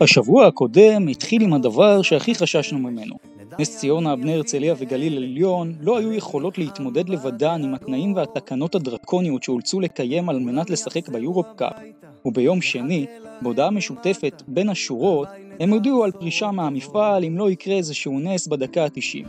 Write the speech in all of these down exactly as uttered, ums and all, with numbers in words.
השבוע הקודם התחיל עם הדבר שהכי חששנו ממנו. נס ציונה, בני הרצליה וגליל עליון לא היו יכולות להתמודד לבדן עם התנאים והתקנות הדרקוניות שאולצו לקיים על מנת לשחק ביורופ קאפ. וביום שני, בהודעה משותפת בין השורות, הם הודיעו על פרישה מהמפעל אם לא יקרה איזשהו נס בדקה ה-תשעים.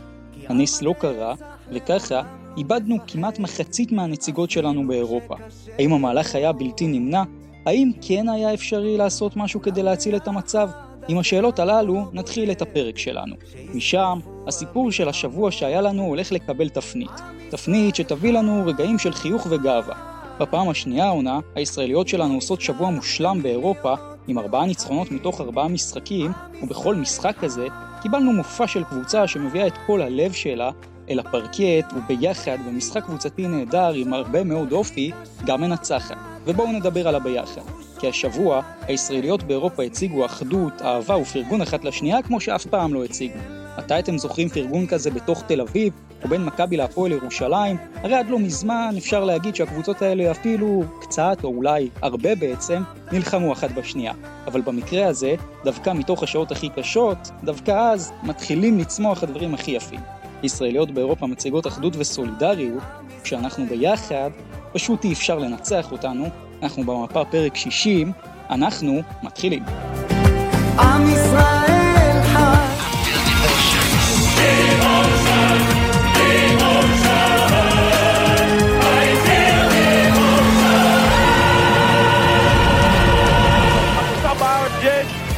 הנס לא קרה, וככה איבדנו כמעט מחצית מהנציגות שלנו באירופה. האם המהלך היה בלתי נמנע? האם כן היה אפשרי לעשות משהו כדי להציל את המצב? עם השאלות הללו נתחיל את הפרק שלנו. משם, הסיפור של השבוע שהיה לנו הולך לקבל תפנית. תפנית שתביא לנו רגעים של חיוך וגאווה. בפעם השנייה העונה, הישראליות שלנו עושות שבוע מושלם באירופה, עם ארבעה ניצחונות מתוך ארבעה משחקים, ובכל משחק כזה קיבלנו מופע של קבוצה שמביאה את כל הלב שלה אל הפרקט, וביחד במשחק קבוצתי נהדר עם הרבה מאוד אופי, גם מנצחת. ובואו נדבר עליה ביחד. כי השבוע, הישראליות באירופה הציגו אחדות, אהבה ופרגון אחת לשנייה כמו שאף פעם לא הציגו. מתי אתם זוכרים פרגון כזה בתוך תל אביב, או בין מכבי להפועל ירושלים? הרי עד לא מזמן אפשר להגיד שהקבוצות האלה אפילו קצת, או אולי הרבה בעצם, נלחמו אחת בשנייה. אבל במקרה הזה, דווקא מתוך השעות הכי קשות, דווקא אז מתחילים לצמוח הדברים הכי יפים. ישראליות באירופה מציגות אחדות וסולידריות, כשאנחנו ביחד, פשוט אי אפשר לנצח אותנו. אנחנו במפה פרק שישים, אנחנו מתחילים. עם ישראל חי.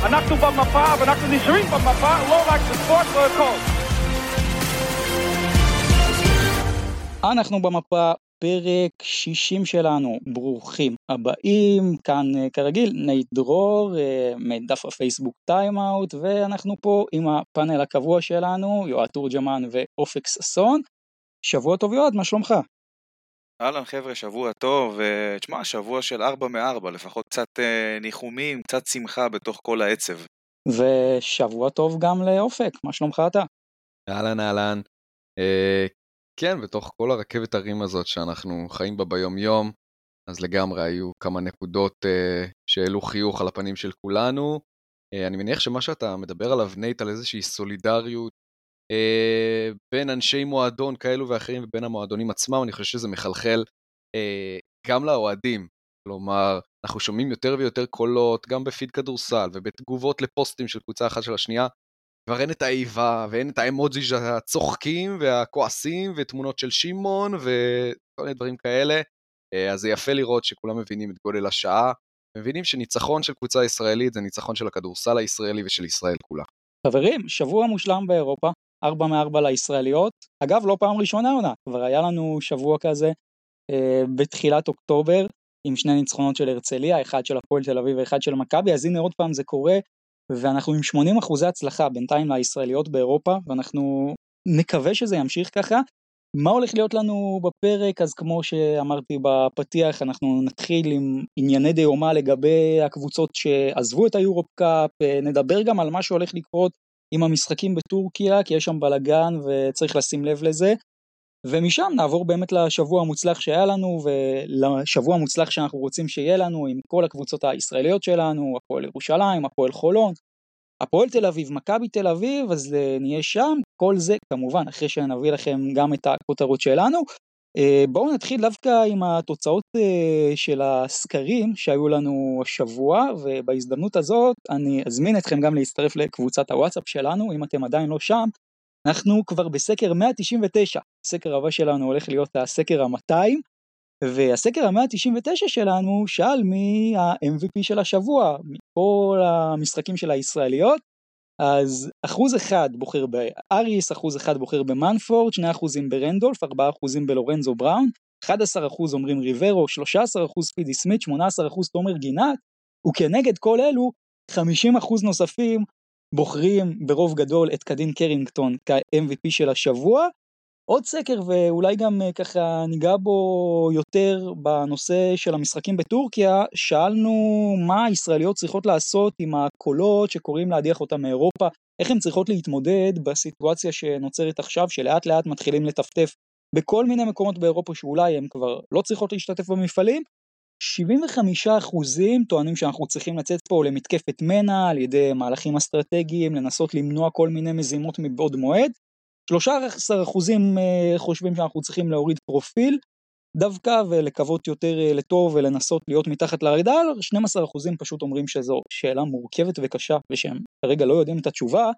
אנחנו במפה, ואנחנו נשארים במפה, לא רק לספורט והכל. אנחנו במפה פרק שישים שלנו, ברוכים הבאים, כאן כרגיל נאי דרור מדף הפייסבוק טיים אאוט, ואנחנו פה עם הפאנל הקבוע שלנו, יועד תורג'מן ואופק ססון. שבוע טוב יועד, מה שלומך? אהלן חבר'ה, שבוע טוב, תשמע, שבוע של ארבע מארבע, לפחות קצת ניחומים, קצת שמחה בתוך כל העצב. ושבוע טוב גם לאופק, מה שלומך אתה? אהלן אהלן, אה... כן, בתוך כל הרכבת הרים הזאת שאנחנו חיים בה ביום יום, אז לגמרי היו כמה נקודות uh, שאלו חיוך על הפנים של כולנו. Uh, אני מניח שמה שאתה מדבר עליו נית על איזושהי סולידריות uh, בין אנשי מועדון כאלו ואחרים ובין המועדונים עצמם, אני חושב שזה מחלחל uh, גם לאוהדים. כלומר, אנחנו שומעים יותר ויותר קולות, גם בפיד כדורסל ובתגובות לפוסטים של קבוצה אחת של השנייה, כבר אין את האיבה, ואין את האמוג'י הצוחקים והכועסים, ותמונות של שימון, וכל מיני דברים כאלה. אז זה יפה לראות שכולם מבינים את גודל השעה, מבינים שניצחון של קבוצה ישראלית, זה ניצחון של הכדורסל הישראלי ושל ישראל כולה. חברים, שבוע מושלם באירופה, ארבע מארבע לישראליות. אגב, לא פעם ראשונה עונה, כבר היה לנו שבוע כזה, בתחילת אוקטובר, עם שני ניצחונות של הרצליה, אחד של הפועל תל אביב ואחד של מכבי, אז הנה עוד פעם זה קורה. ואנחנו עם שמונים אחוז הצלחה בינתיים לישראליות באירופה, ואנחנו נקווה שזה ימשיך ככה. מה הולך להיות לנו בפרק? אז כמו שאמרתי בפתיח, אנחנו נתחיל עם ענייני דיומה לגבי הקבוצות שעזבו את היורופ קאפ, נדבר גם על מה שהולך לקרות עם המשחקים בטורקיה, כי יש שם בלגן וצריך לשים לב לזה, ומשם נעבור באמת לשבוע המוצלח שהיה לנו, ולשבוע המוצלח שאנחנו רוצים שיהיה לנו, עם כל הקבוצות הישראליות שלנו, הפועל ירושלים, הפועל חולון, הפועל תל אביב, מכבי תל אביב, אז נהיה שם, כל זה כמובן, אחרי שנביא לכם גם את הכותרות שלנו. בואו נתחיל דווקא עם התוצאות של הסקרים שהיו לנו השבוע, ובהזדמנות הזאת אני אזמין אתכם גם להצטרף לקבוצת הוואטסאפ שלנו, אם אתם עדיין לא שם, אנחנו כבר בסקר מאה תשעים ותשע, הסקר הבא שלנו הולך להיות הסקר ה-מאתיים, והסקר ה-מאה תשעים ותשע שלנו שאל מי ה-אם וי פי של השבוע, מכל המשחקים של הישראליות, אז אחוז אחד בוחר באריס, אחוז אחד בוחר במנפורד, שני אחוזים ברנדולף, ארבעה אחוזים בלורנזו בראון, אחד עשר אחוז אומרים ריברו, שלושה עשר אחוז פידי סמית, שמונה עשר אחוז תומר גינת, וכנגד כל אלו, חמישים אחוז נוספים, בוחרים ברוב גדול את קדין קרינגטון כ-אם וי פי של השבוע. עוד סקר ואולי גם ככה ניגע בו יותר בנושא של המשחקים בטורקיה, שאלנו מה הישראליות צריכות לעשות עם הקולות שקוראים להדיח אותם מאירופה, איך הן צריכות להתמודד בסיטואציה שנוצרת עכשיו, שלאט לאט מתחילים לטפטף בכל מיני מקומות באירופה שאולי הן כבר לא צריכות להשתתף במפעלים, שבעים וחמישה אחוזים טוענים שאנחנו צריכים לצאת פה למתקפת מנע על ידי מהלכים אסטרטגיים, לנסות למנוע כל מיני מזימות מבעוד מועד. שלושה עשר אחוזים חושבים שאנחנו צריכים להוריד פרופיל דווקא ולקוות יותר לטוב ולנסות להיות מתחת לרדאר. שנים עשר אחוזים פשוט אומרים שזו שאלה מורכבת וקשה ושהם כרגע לא יודעים את התשובה,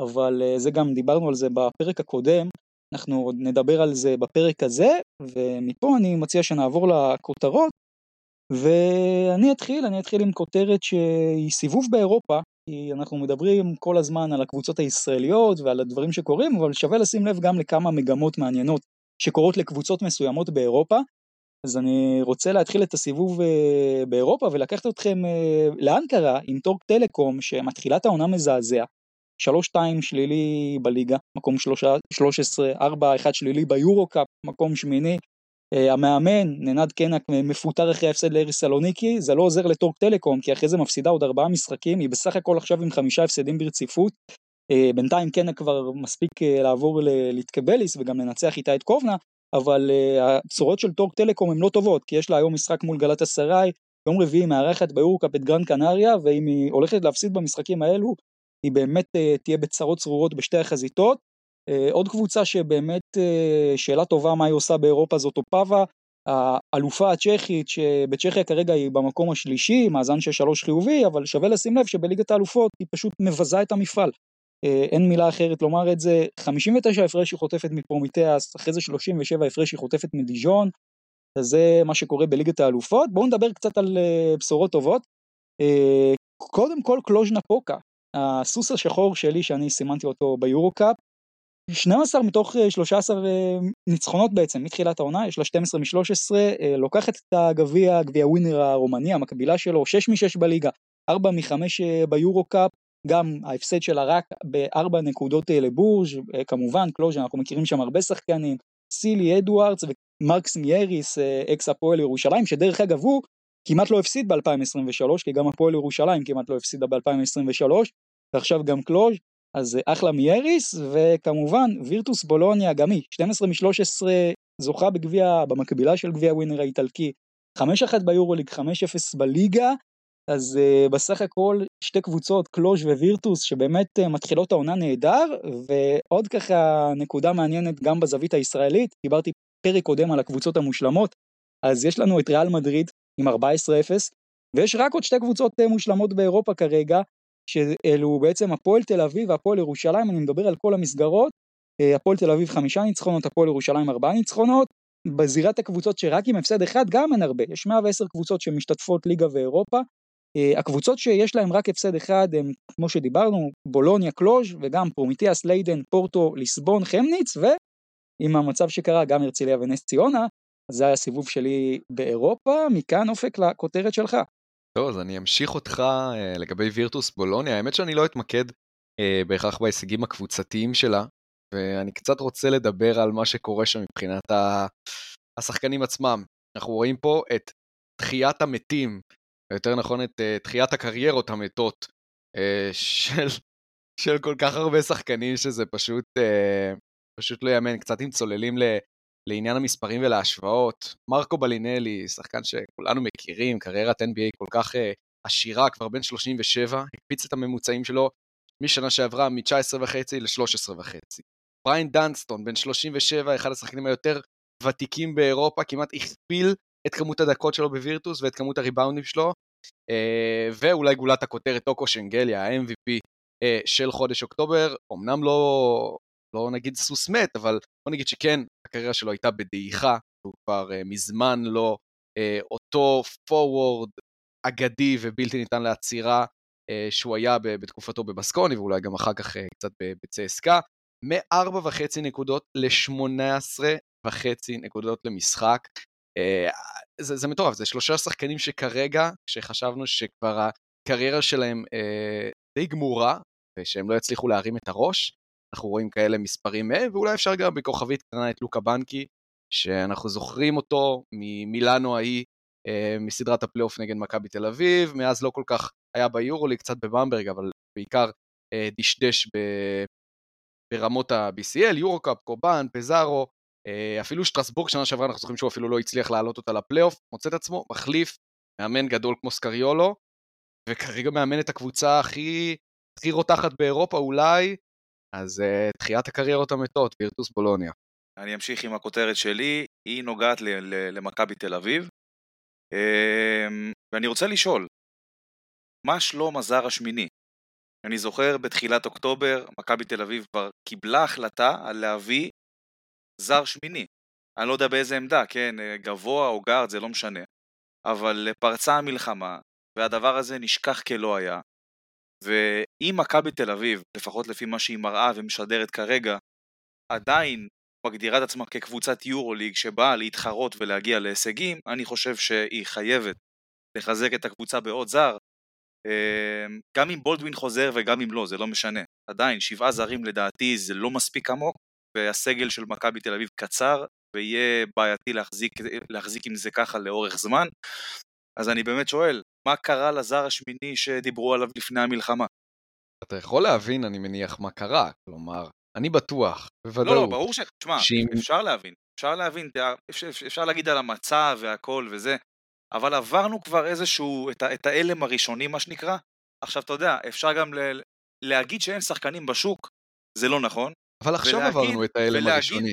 אבל זה גם דיברנו על זה בפרק הקודם, אנחנו עוד נדבר על זה בפרק הזה, ומפה אני מציע שנעבור לכותרות, ואני אתחיל, אני אתחיל עם כותרת שהיא סיבוב באירופה, כי אנחנו מדברים כל הזמן על הקבוצות הישראליות ועל הדברים שקורים, אבל שווה לשים לב גם לכמה מגמות מעניינות שקורות לקבוצות מסוימות באירופה, אז אני רוצה להתחיל את הסיבוב באירופה ולקחת אתכם לאנקרה עם טורק טלקום שמתחילה את העונה מזעזע. שלוש שתיים שלילי בליגה, מקום שלוש עשרה, ארבע אחת שלילי ביורו-קאפ, מקום שמיני, המאמן, ננד קנק, מפוטר אחרי ההפסד לארי סלוניקי, זה לא עוזר לטורק טלקום, כי אחרי זה מפסידה עוד ארבעה משחקים, היא בסך הכל עכשיו עם חמישה הפסדים ברציפות, בינתיים קנק כבר מספיק לעבור להתקבליס, וגם לנצח איתה את קובנה, אבל הבשורות של טורק טלקום הן לא טובות, כי יש לה היום משחק מול גלת הסריי, יום רביעי מארחת ביורו-קאפ את גרן קנריה, ואם היא הולכת להפסיד במשחקים האלו, היא באמת תהיה בצרות צרורות בשתי החזיתות. עוד קבוצה שבאמת שאלה טובה מה היא עושה באירופה זאת אופאבה, האלופה הצ'כית שבצ'כיה כרגע היא במקום השלישי, מאזן ששלוש חיובי, אבל שווה לשים לב שבליגת האלופות היא פשוט מבזה את המפעל. אין מילה אחרת לומר את זה, חמישים ותשע הפרש היא חוטפת מפרומיטיאס, אחרי זה שלושים ושבע הפרש היא חוטפת מדיג'ון, זה מה שקורה בליגת האלופות. בואו נדבר קצת על בשורות טובות, קודם כל קלוז'נה פוקה, הסוס השחור שלי שאני סימנתי אותו ביורו-קאפ, שנים עשר מתוך שלוש עשרה ניצחונות בעצם מתחילת העונה, יש לה שתים עשרה מ-שלוש עשרה, לוקחת את הגביע, גביע ווינר הרומני, המקבילה שלו, שש משש בליגה, ארבע מחמש ביורו-קאפ, גם ההפסד שלה רק ב-ארבע נקודות לבורג', כמובן קלוז'ן, אנחנו מכירים שם הרבה שחקנים, סילי אדוארדס ומרקס מייריס, אקס הפועל ירושלים, שדרך אגב הוא כמעט לא הפסיד ב-אלפיים עשרים ושלוש, כי גם הפועל ירושלים כמעט לא הפסידה ב-אלפיים עשרים ושלוש, ועכשיו גם קלוז', אז אחלה מייריס, וכמובן וירטוס בולוניה גם היא, שתים עשרה מ-שלוש עשרה זוכה בגביע, במקבילה של גביע ווינר האיטלקי, חמש אחת ביורוליג, חמש אפס בליגה, אז בסך הכל שתי קבוצות, קלוז' ווירטוס, שבאמת מתחילות העונה נהדר, ועוד ככה נקודה מעניינת גם בזווית הישראלית, דיברתי פרק קודם על הקבוצות המושלמות, אז יש לנו את ריאל מדריד, עם ארבע עשרה אפס, ויש רק עוד שתי קבוצות מושלמות באירופה כרגע, שאלו בעצם הפועל תל אביב והפועל ירושלים, אני מדבר על כל המסגרות, הפועל תל אביב חמישה ניצחונות, הפועל ירושלים ארבעה ניצחונות, בזירת הקבוצות שרק עם הפסד אחד גם אין הרבה, יש מאה ועשר קבוצות שמשתתפות ליגה ואירופה, הקבוצות שיש להם רק הפסד אחד, הם, כמו שדיברנו, בולוניה, קלוז' וגם פרומיטיאס, ליידן, פורטו, ליסבון, חמניץ, ועם המצב שקרה גם הרצליה ונס ציונה, זה היה סיבוב שלי באירופה, מכאן אופק לכותרת שלך. טוב, אז אני אמשיך אותך אה, לגבי וירטוס בולוניה, האמת שאני לא אתמקד אה, בהכרח בהישגים הקבוצתיים שלה, ואני קצת רוצה לדבר על מה שקורה שם מבחינת ה... השחקנים עצמם. אנחנו רואים פה את דחיית המתים, יותר נכון את אה, דחיית הקריירות המתות, אה, של, של כל כך הרבה שחקנים שזה פשוט, אה, פשוט לא יאמן, קצת עם צוללים ל... לעניין המספרים ולהשוואות, מרקו בלינלי, שחקן שכולנו מכירים, קריירת אן בי איי כל כך uh, עשירה, כבר בין שלושים ושבע, הקפיץ את הממוצעים שלו, משנה שעברה מ-תשע עשרה וחצי ל-שלוש עשרה וחצי. בריין דנסטון, בין שלושים ושבע, אחד השחקנים היותר ותיקים באירופה, כמעט הכפיל את כמות הדקות שלו בווירטוס, ואת כמות הריבאונדים שלו, uh, ואולי גולת הכותרת טוקו שנגליה, ה-אם וי פי uh, של חודש אוקטובר, אמנם לא... לא נגיד סוס מת, אבל בוא נגיד שכן, הקריירה שלו הייתה בדעיכה, הוא כבר uh, מזמן לא uh, אותו פורוורד אגדי ובלתי ניתן לעצירה, uh, שהוא היה ב- בתקופתו בבסקוני, ואולי גם אחר כך uh, קצת בצסקה, מ-ארבע וחצי נקודות ל-שמונה עשרה וחצי נקודות למשחק, uh, זה, זה מטורף, זה שלושה שחקנים שכרגע, כשחשבנו שכבר הקריירה שלהם uh, די גמורה, ושהם לא יצליחו להרים את הראש, אנחנו רואים כאלה מספרים, ואולי אפשר גם בכוכבית קטנה את לוקה בנקי, שאנחנו זוכרים אותו ממילאנו ההיא, מסדרת הפלייאוף נגד מכבי תל אביב, מאז לא כל כך היה ביורוליג, קצת בבמברג, אבל בעיקר דשדש ברמות ה-בי סי אל, יורוקאפ, קובן, פזארו, אפילו שטרסבורג שנה שעברה, אנחנו זוכרים שהוא אפילו לא הצליח להעלות אותה לפלייאוף, מוצא את עצמו, מחליף מאמן גדול כמו סקריולו, וכרגע מאמן את הקבוצה הכי הכי רותחת באירופה אולי, אז תחיית הקריירות המתות, וירטוס בולוניה. אני אמשיך עם הכותרת שלי, היא נוגעת למכבי תל אביב, ואני רוצה לשאול, מה שלום הזר השמיני? אני זוכר בתחילת אוקטובר, מכבי תל אביב כבר קיבלה החלטה על להביא זר שמיני. אני לא יודע באיזה עמדה, כן, גבוה או גארד, זה לא משנה. אבל פרצה המלחמה, והדבר הזה נשכח כלא היה. ואם מכבי תל אביב, לפחות לפי מה שהיא מראה ומשדרת כרגע, עדיין מגדירה את עצמה כקבוצת יורוליג שבאה להתחרות ולהגיע להישגים, אני חושב שהיא חייבת לחזק את הקבוצה בעוד זר, גם אם בולדווין חוזר וגם אם לא, זה לא משנה. עדיין, שבעה זרים לדעתי זה לא מספיק עמוק, והסגל של מכבי תל אביב קצר, ויהיה בעייתי להחזיק, להחזיק עם זה ככה לאורך זמן. אז אני באמת שואל, מה קרה לזר השמיני שדיברו עליו לפני המלחמה? אתה יכול להבין, אני מניח, מה קרה, כלומר, אני בטוח, בוודאות. לא, לא, ברור ש... שמה, שימ... אפשר להבין, אפשר להבין, אפשר, אפשר להגיד על המצב והכל וזה, אבל עברנו כבר איזשהו, את, את האלם הראשוני, מה שנקרא. עכשיו, אתה יודע, אפשר גם ל, להגיד שאין שחקנים בשוק, זה לא נכון. אבל עכשיו ולהגיד, עברנו את האלם ולהגיד, הראשוני.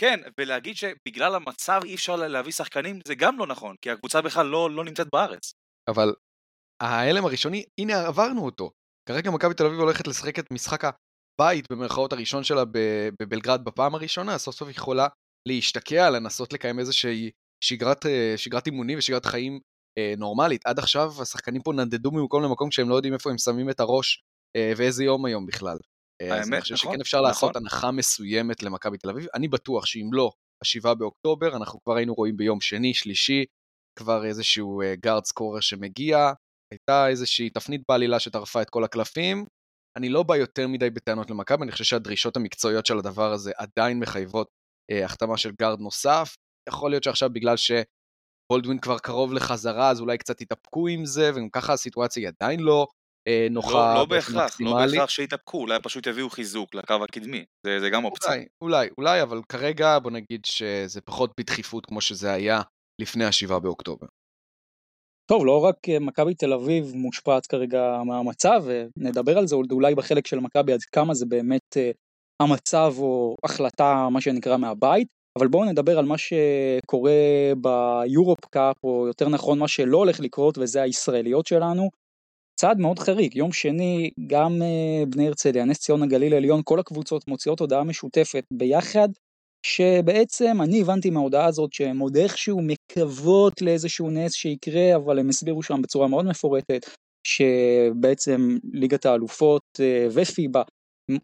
כן, ולהגיד שבגלל המצב אי אפשר להביא שחקנים, זה גם לא נכון, כי הקבוצה בכלל לא, לא נמצאת בארץ. אבל האלם הראשוני, הנה עברנו אותו. כרגע מכבי תל אביב הולכת לשחק את משחק הבית במרכאות הראשון שלה בבלגרד בפעם הראשונה, סוף סוף יכולה להשתקע, לנסות לקיים איזושהי שגרת, שגרת אימונים ושגרת חיים אה, נורמלית. עד עכשיו השחקנים פה נדדו ממקום למקום כשהם לא יודעים איפה הם שמים את הראש אה, ואיזה יום היום בכלל. האמת, אז אני חושב נכון, שכן אפשר נכון. לעשות הנחה מסוימת למכבי תל אביב. אני בטוח שאם לא, השבעה באוקטובר, אנחנו כבר היינו רואים ביום שני, שלישי, כבר איזשהו גארד סקורר שמגיע, הייתה איזושהי תפנית בעלילה שטרפה את כל הקלפים. אני לא בא יותר מדי בטענות למכבי, אני חושב שהדרישות המקצועיות של הדבר הזה עדיין מחייבות אה, החתמה של גארד נוסף. יכול להיות שעכשיו בגלל שבולדווין כבר קרוב לחזרה, אז אולי קצת התאפקו עם זה, וככה הסיטואציה היא עדיין לא נוחה. לא בהכרח, לא בהכרח שהתאפקו, אולי פשוט הביאו חיזוק לקו הקדמי, זה גם אופציה. אולי, אולי, אבל כרגע בוא נגיד שזה פחות בדחיפות כמו שזה היה לפני השבעה באוקטובר. טוב, לא רק מכבי תל אביב מושפעת כרגע מהמצב, ונדבר על זה אולי בחלק של מכבי, עד כמה זה באמת המצב או החלטה, מה שנקרא מהבית, אבל בואו נדבר על מה שקורה ביורופ קאפ, או יותר נכון מה שלא הולך לקרות, וזה הישראליות שלנו. צעד מאוד חריג, יום שני גם בני הרצליה, נס ציון הגליל העליון, כל הקבוצות מוציאות הודעה משותפת ביחד, שבעצם אני הבנתי מההודעה הזאת שהם עוד איכשהו מקוות לאיזשהו נס שיקרה, אבל הם הסבירו שם בצורה מאוד מפורטת, שבעצם ליגת האלופות ופיבה,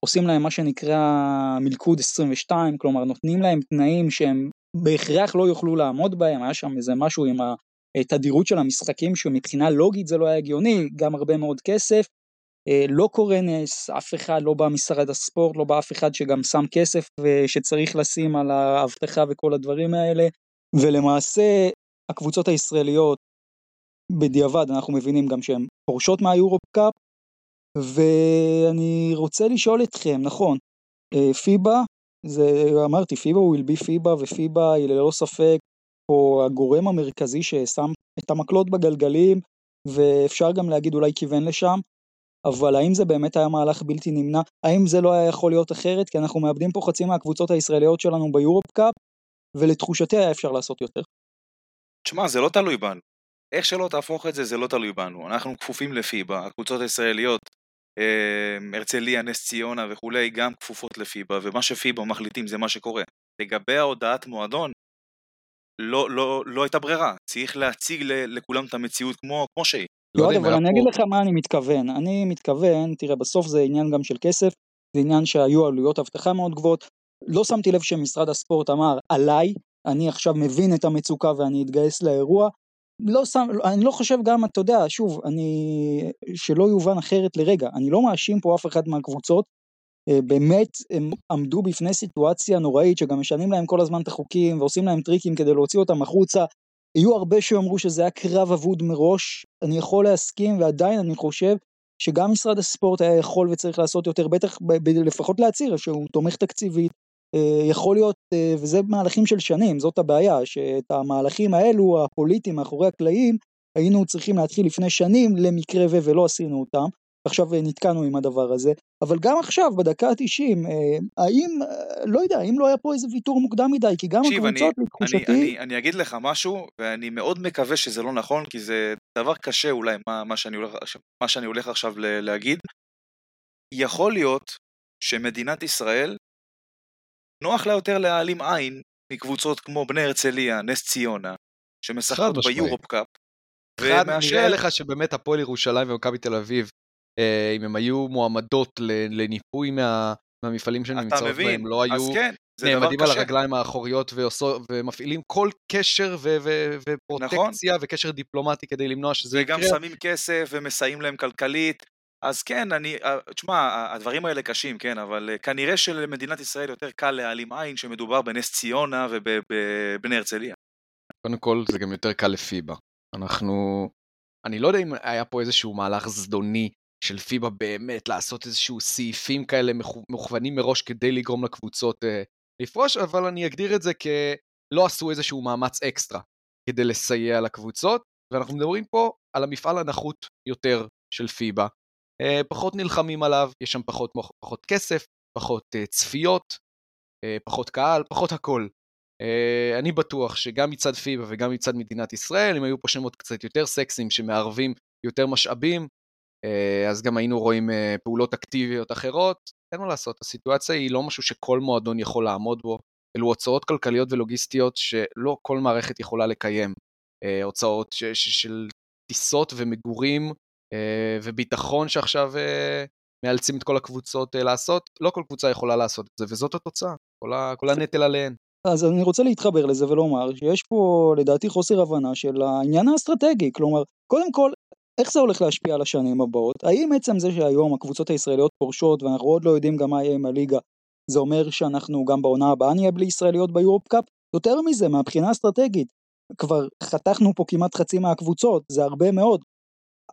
עושים להם מה שנקרא מלכוד עשרים ושתיים, כלומר נותנים להם תנאים שהם בהכרח לא יוכלו לעמוד בהם, היה שם איזה משהו עם התדירות של המשחקים שמבחינה לוגית זה לא היה הגיוני, גם הרבה מאוד כסף, לא קורה נס, אף אחד לא בא משרד הספורט, לא בא אף אחד שגם שם כסף שצריך לשים על האבטחה וכל הדברים האלה, ולמעשה הקבוצות הישראליות בדיעבד אנחנו מבינים גם שהן פורשות מהיורופ קאפ, ואני רוצה לשאול אתכם, נכון, פיבה, זה, אמרתי, פיבה הוא ילבי פיבה, ופיבה היא ללא ספק, או הגורם המרכזי ששם את המקלות בגלגלים, ואפשר גם להגיד אולי כיוון לשם, אבל האם זה באמת היה מהלך בלתי נמנע? האם זה לא היה יכול להיות אחרת? כי אנחנו מאבדים פה חצי מהקבוצות הישראליות שלנו ביורופ קאפ, ולתחושתי היה אפשר לעשות יותר. תשמע, זה לא תלוי בנו. איך שלא תהפוך את זה, זה לא תלוי בנו. אנחנו כפופים לפיבה, הקבוצות הישראליות, הרצליה, נס ציונה וכולי, גם כפופות לפיבה, ומה שפיבה מחליטים זה מה שקורה. לגבי ההודעת מועדון, לא, לא, לא הייתה ברירה. צריך להציג לכולם את המציאות כמו, כמו שהיא. לא, אבל אני אגיד לך מה אני מתכוון. אני מתכוון, תראה, בסוף זה עניין גם של כסף, זה עניין שהיו עלויות הבטחה מאוד גבוהות. לא שמתי לב שמשרד הספורט אמר, עליי, אני עכשיו מבין את המצוקה ואני אתגייס לאירוע. לא שם, אני לא חושב גם, אתה יודע, שוב, אני, שלא יובן אחרת לרגע, אני לא מאשים פה אף אחד מהקבוצות, באמת הם עמדו בפני סיטואציה נוראית, שגם משנים להם כל הזמן את החוקים, ועושים להם טריקים כדי להוציא אותם החוצה, יהיו הרבה שאומרו שזה היה קרב אבוד מראש, אני יכול להסכים, ועדיין אני חושב, שגם משרד הספורט היה יכול וצריך לעשות יותר, בטח, ב- ב- לפחות להצהיר, שהוא תומך תקציבית, יכול להיות, וזה מהלכים של שנים, זאת הבעיה, שאת המהלכים האלו, הפוליטיים, מאחורי הקלעים, היינו צריכים להתחיל לפני שנים למקרה ו ולא עשינו אותם, עכשיו נתקענו עם הדבר הזה, אבל גם עכשיו בדקה ה-תשעים, האם, לא יודע, האם לא היה פה איזה ויתור מוקדם מדי, כי גם הקבוצות לתחושתי... אני, אני, אני אגיד לך משהו, ואני מאוד מקווה שזה לא נכון, כי זה דבר קשה אולי, מה, מה שאני הולך, מה שאני הולך עכשיו להגיד, יכול להיות שמדינת ישראל נוח לה יותר להעלים עין מקבוצות כמו בני הרצליה, נס ציונה, שמשחקות ביורופ קאפ. אחד, נראה לך שבאמת הפועל ירושלים ומכבי תל אביב, אם הם היו מועמדות לניפוי מה, מהמפעלים שנמצאות בהם, לא היו כן, נעמדים על הרגליים האחוריות ועושו, ומפעילים כל קשר ו- ו- ופרוטקציה נכון. וקשר דיפלומטי כדי למנוע שזה יקרה. וגם שמים כסף ומסיים להם כלכלית, אז כן, אני, תשמע, הדברים האלה קשים, כן, אבל כנראה שלמדינת ישראל יותר קל להעלים עין שמדובר בנס ציונה ובבני הרצליה. קודם כל, זה גם יותר קל לפיבה. אנחנו, אני לא יודע אם היה פה איזשהו מהלך זדוני של פיבה באמת, לעשות איזשהו סעיפים כאלה מכוונים מראש כדי לגרום לקבוצות אה, לפרוש, אבל אני אגדיר את זה כלא עשו איזשהו מאמץ אקסטרה כדי לסייע לקבוצות, ואנחנו מדברים פה על המפעל הנחות יותר של פיבה, אה, פחות נלחמים עליו, יש שם פחות, פחות כסף, פחות אה, צפיות, אה, פחות קהל, פחות הכל. אה, אני בטוח שגם מצד פיבה וגם מצד מדינת ישראל, אם היו פה שמות קצת יותר סקסים שמערבים יותר משאבים, אז גם היינו רואים פעולות אקטיביות אחרות, אין מה לעשות, הסיטואציה היא לא משהו שכל מועדון יכול לעמוד בו, אלו הוצאות כלכליות ולוגיסטיות שלא כל מערכת יכולה לקיים, הוצאות ש- ש- של טיסות ומגורים וביטחון שעכשיו מאלצים את כל הקבוצות לעשות, לא כל קבוצה יכולה לעשות את זה, וזאת התוצאה, כל, ה- כל הנטל עליהן. אז אני רוצה להתחבר לזה ולומר שיש פה לדעתי חוסר הבנה של העניין האסטרטגי, כלומר, קודם כל, איך זה הולך להשפיע על השנים הבאות? האם עצם זה שהיום הקבוצות הישראליות פורשות, ואנחנו עוד לא יודעים גם מה יהיה עם הליגה, זה אומר שאנחנו גם בעונה הבאה נהיה בלי ישראליות ביורופ קאפ? יותר מזה, מהבחינה אסטרטגית, כבר חתכנו פה כמעט חצי מהקבוצות, זה הרבה מאוד.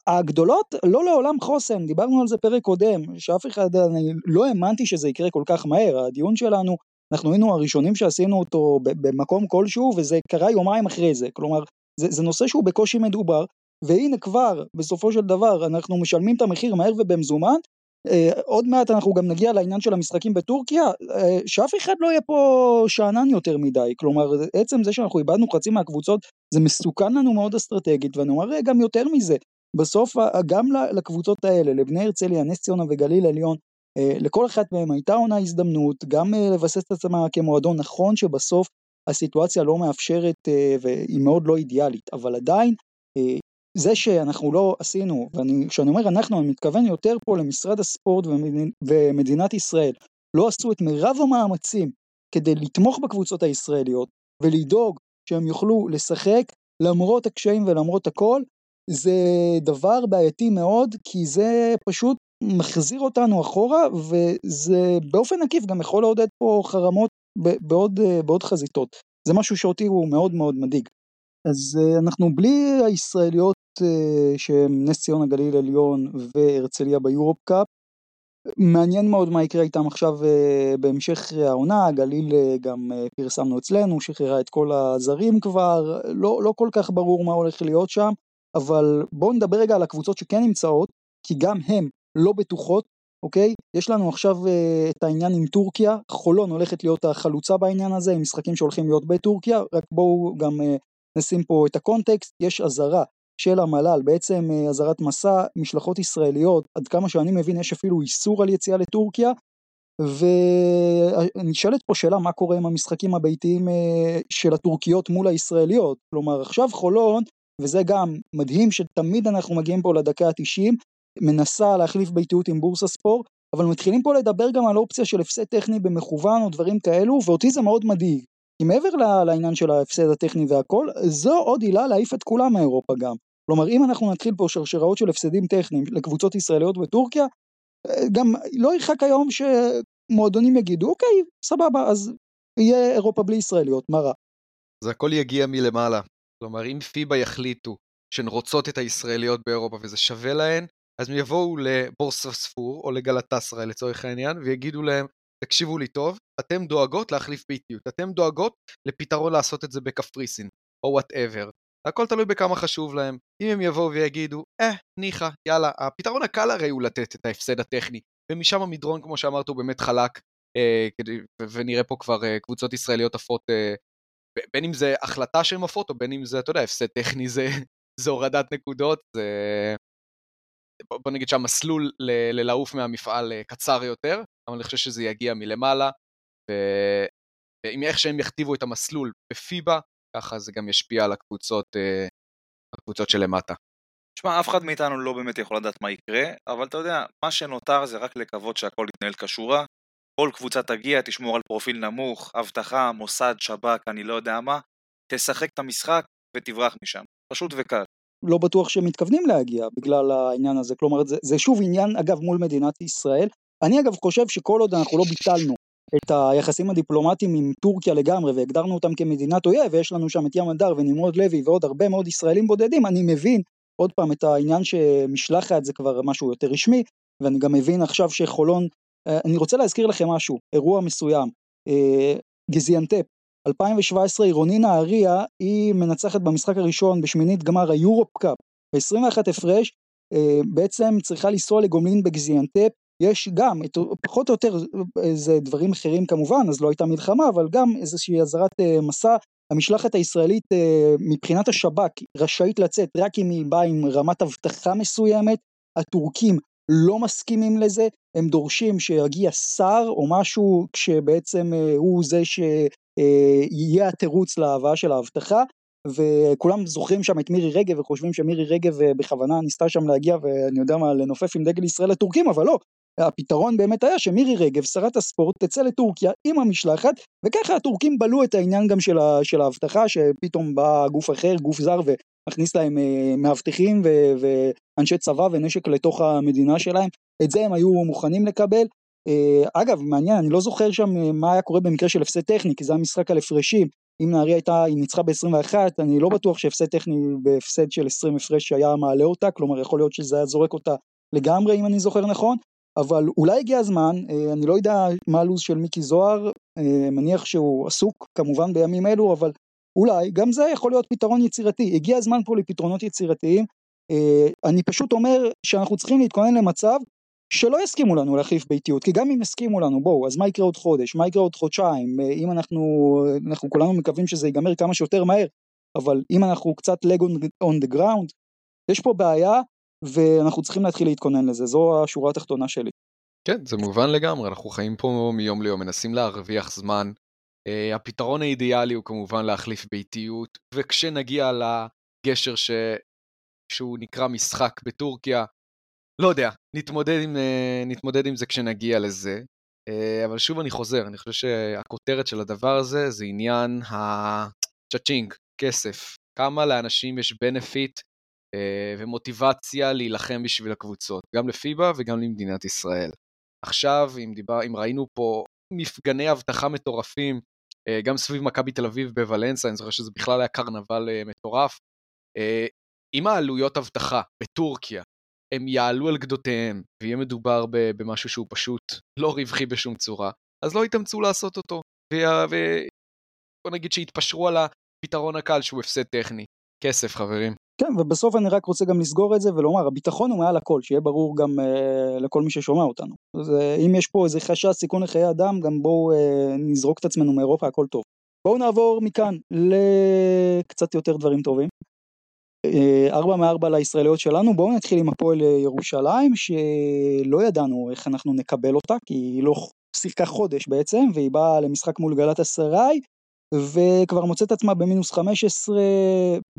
הגדולות לא לעולם חוסן, דיברנו על זה פרק קודם, שאף אחד, אני לא האמנתי שזה יקרה כל כך מהר, הדיון שלנו, אנחנו היינו הראשונים שעשינו אותו במקום כלשהו, וזה קרה יומיים אחרי זה, כלומר, זה, זה נושא שהוא בקושי מדובר, והנה כבר, בסופו של דבר, אנחנו משלמים את המחיר מהר ובמזומן, עוד מעט אנחנו גם נגיע לעניין של המשחקים בטורקיה, שאף אחד לא יהיה פה שענן יותר מדי, כלומר, עצם זה שאנחנו איבדנו חצי מהקבוצות, זה מסוכן לנו מאוד אסטרטגית, ואני אומר גם יותר מזה, בסוף, גם לקבוצות האלה, לבני הרצליה, נס ציונה וגליל עליון, לכל אחת מהם הייתה עונה הזדמנות, גם לבסס את עצמה כמועדון, נכון שבסוף הסיטואציה לא מאפשרת, והיא מאוד לא אידיאלית, אבל עדיין, זה שאנחנו לא עשינו, וכשאני אומר אנחנו, אני מתכוון יותר פה למשרד הספורט ומדינת ישראל, לא עשו את מרב המאמצים כדי לתמוך בקבוצות הישראליות, ולדאוג שהם יוכלו לשחק, למרות הקשיים ולמרות הכל, זה דבר בעייתי מאוד, כי זה פשוט מחזיר אותנו אחורה, וזה באופן עקיף גם יכול לעודד פה חרמות בעוד, בעוד חזיתות. זה משהו שאותי הוא מאוד מאוד מדאיג. אז אנחנו בלי הישראליות שהם נס ציונה גליל עליון והרצליה ביורופ קאפ, מעניין מאוד מה יקרה איתם עכשיו בהמשך העונה, הגליל גם פרסמנו אצלנו, שחררה את כל הזרים כבר, לא, לא כל כך ברור מה הולך להיות שם, אבל בואו נדבר רגע על הקבוצות שכן נמצאות, כי גם הן לא בטוחות, אוקיי? יש לנו עכשיו את העניין עם טורקיה, חולון הולכת להיות החלוצה בעניין הזה, עם משחקים שהולכים להיות בטורקיה, רק בואו גם נשים פה את הקונטקסט, יש עזרה של המל"ל, בעצם עזרת מסע, משלחות ישראליות, עד כמה שאני מבין יש אפילו איסור על יציאה לטורקיה, ונשאלת פה שאלה מה קורה עם המשחקים הביתיים של הטורקיות מול הישראליות, כלומר עכשיו חולון, וזה גם מדהים שתמיד אנחנו מגיעים פה לדקה ה-תשעים, מנסה להחליף ביתיות עם בורסה ספורט, אבל מתחילים פה לדבר גם על אופציה של הפסד טכני במכוון או דברים כאלו, ואותי זה מאוד מדהיג. כי מעבר לעניין של ההפסד הטכני והכל, זו עוד עילה להעיף את כולם מאירופה גם. כלומר, אם אנחנו נתחיל פה שרשראות של הפסדים טכניים לקבוצות ישראליות בטורקיה, גם לא ירחק היום שמועדונים יגידו, אוקיי, סבבה, אז יהיה אירופה בלי ישראליות, מה רע? אז הכל יגיע מלמעלה. כלומר, אם פיבה יחליטו שהן רוצות את הישראליות באירופה וזה שווה להן, אז הם יבואו לבורספור או לגלטסראי לצורך העניין, ויגידו להם, תקשיבו לי טוב, אתם דואגות להחליף ביתיות, אתם דואגות לפתרון לעשות את זה בקפריסין, או whatever, הכל תלוי בכמה חשוב להם. אם הם יבואו ויגידו, אה, ניחה, יאללה, הפתרון הקל הרי הוא לתת את ההפסד הטכני, ומשם המדרון, כמו שאמרת, הוא באמת חלק, ונראה פה כבר קבוצות ישראליות עפות, בין אם זה החלטה שהן עפות, או בין אם זה, אתה יודע, הפסד טכני זה, זה הורדת נקודות, זה... בוא נגיד שהמסלול ללעוף מהמפעל קצר יותר, אבל אני חושב שזה יגיע מלמעלה, ואם איך שהם יכתיבו את המסלול בפיבה, ככה זה גם ישפיע על הקבוצות, הקבוצות שלמטה. תשמע, אף אחד מאיתנו לא באמת יכול לדעת מה יקרה, אבל אתה יודע, מה שנותר זה רק לקוות שהכל יתנהל כשורה, כל קבוצה תגיע, תשמור על פרופיל נמוך, הבטחה, מוסד, שבק, אני לא יודע מה, תשחק את המשחק ותברח משם, פשוט וקל. לא בטוח שהם מתכוונים להגיע בגלל העניין הזה, כלומר זה, זה שוב עניין אגב מול מדינת ישראל. אני אגב חושב שכל עוד אנחנו לא ביטלנו את היחסים הדיפלומטיים עם טורקיה לגמרי והגדרנו אותם כמדינת אויב, ויש לנו שם את ים הדר ונמרוד לוי ועוד הרבה מאוד ישראלים בודדים, אני מבין עוד פעם את העניין שמשלחת זה כבר משהו יותר רשמי, ואני גם מבין עכשיו שחולון, אני רוצה להזכיר לכם משהו, אירוע מסוים, גזיאנטפ, אלפיים שבע עשרה עירוני נהריה, היא מנצחת במשחק הראשון בשמינית גמר היורופ קאפ, ב-עשרים ואחת הפרש, בעצם צריכה לנסוע לגומלין בגזיאנטפ, יש גם, פחות או יותר, זה דברים אחרים כמובן, אז לא הייתה מלחמה, אבל גם איזושהי עזרת מסע, המשלחת הישראלית מבחינת השב"כ רשאית לצאת, רק אם היא באה עם רמת הבטחה מסוימת, הטורקים לא מסכימים לזה, הם דורשים שיגיע שר או משהו, כשבעצם הוא זה ש... יהיה התירוץ להבאה של ההבטחה, וכולם זוכרים שם את מירי רגב וחושבים שמירי רגב בכוונה ניסתה שם להגיע ואני יודע מה לנופף עם דגל ישראל לטורקים, אבל לא, הפתרון באמת היה שמירי רגב שרת הספורט תצא לטורקיה עם המשלחת, וככה הטורקים בלו את העניין גם של, ה, של ההבטחה שפתאום בא גוף אחר, גוף זר ומכניס להם מאבטחים ו, ואנשי צבא ונשק לתוך המדינה שלהם, את זה הם היו מוכנים לקבל. אגב, מעניין, אני לא זוכר שם מה היה קורה במקרה של הפסד טכני, כי זה המשחק על הפרשים, אם נהריה הייתה, היא ניצחה ב-עשרים ואחת, אני לא בטוח שהפסד טכני בהפסד של עשרים הפרש שהיה מעלה אותה, כלומר יכול להיות שזה היה זורק אותה לגמרי, אם אני זוכר נכון, אבל אולי הגיע הזמן, אני לא יודע מה הלו"ז של מיקי זוהר, מניח שהוא עסוק כמובן בימים אלו, אבל אולי גם זה יכול להיות פתרון יצירתי, הגיע הזמן פה לפתרונות יצירתיים, אני פשוט אומר שאנחנו צריכים להתכונן למצב שלא יסכימו לנו להחליף ביתיות, כי גם אם יסכימו לנו, בואו, אז מה יקרה עוד חודש, מה יקרה עוד חודשיים, אם אנחנו, אנחנו כולנו מקווים שזה ייגמר כמה שיותר מהר, אבל אם אנחנו קצת leg on the ground, יש פה בעיה, ואנחנו צריכים להתחיל להתכונן לזה, זו השורה התחתונה שלי. כן, זה מובן לגמרי, אנחנו חיים פה מיום ליום, מנסים להרוויח זמן, הפתרון האידיאלי הוא כמובן להחליף ביתיות, וכשנגיע לגשר ש... שהוא נקרא משחק בטורקיה, לא יודע, נתמודד עם, נתמודד עם זה כשנגיע לזה, אבל שוב אני חוזר, אני חושב שהכותרת של הדבר הזה זה עניין הצ'צ'ינג, כסף, כמה לאנשים יש בנפיט ומוטיבציה להילחם בשביל הקבוצות, גם לפיבה וגם למדינת ישראל. עכשיו, אם, דיבר, אם ראינו פה מפגני הבטחה מטורפים, גם סביב מכבי תל אביב בוולנסיה, אני זוכר שזה בכלל היה קרנבל מטורף, עם העלויות הבטחה בטורקיה, הם יעלו על גדותיהם, ויהיה מדובר במשהו שהוא פשוט לא רווחי בשום צורה, אז לא יתאמצו לעשות אותו, ובוא נגיד שהתפשרו על הפתרון הקל שהוא הפסד טכני, כסף חברים. כן, ובסוף אני רק רוצה גם לסגור את זה ולומר, הביטחון הוא מעל הכל, שיהיה ברור גם אה, לכל מי ששומע אותנו, אז אה, אם יש פה איזה חשש סיכון לחיי אדם, גם בואו אה, נזרוק את עצמנו מאירופה, הכל טוב. בואו נעבור מכאן לקצת יותר דברים טובים. ארבע מארבע לישראליות שלנו, בואו נתחיל עם הפועל ירושלים, שלא ידענו איך אנחנו נקבל אותה, כי היא לא שיחקה חודש בעצם, והיא באה למשחק מול גלאטסראי, וכבר מוצאת עצמה במינוס חמש עשרה,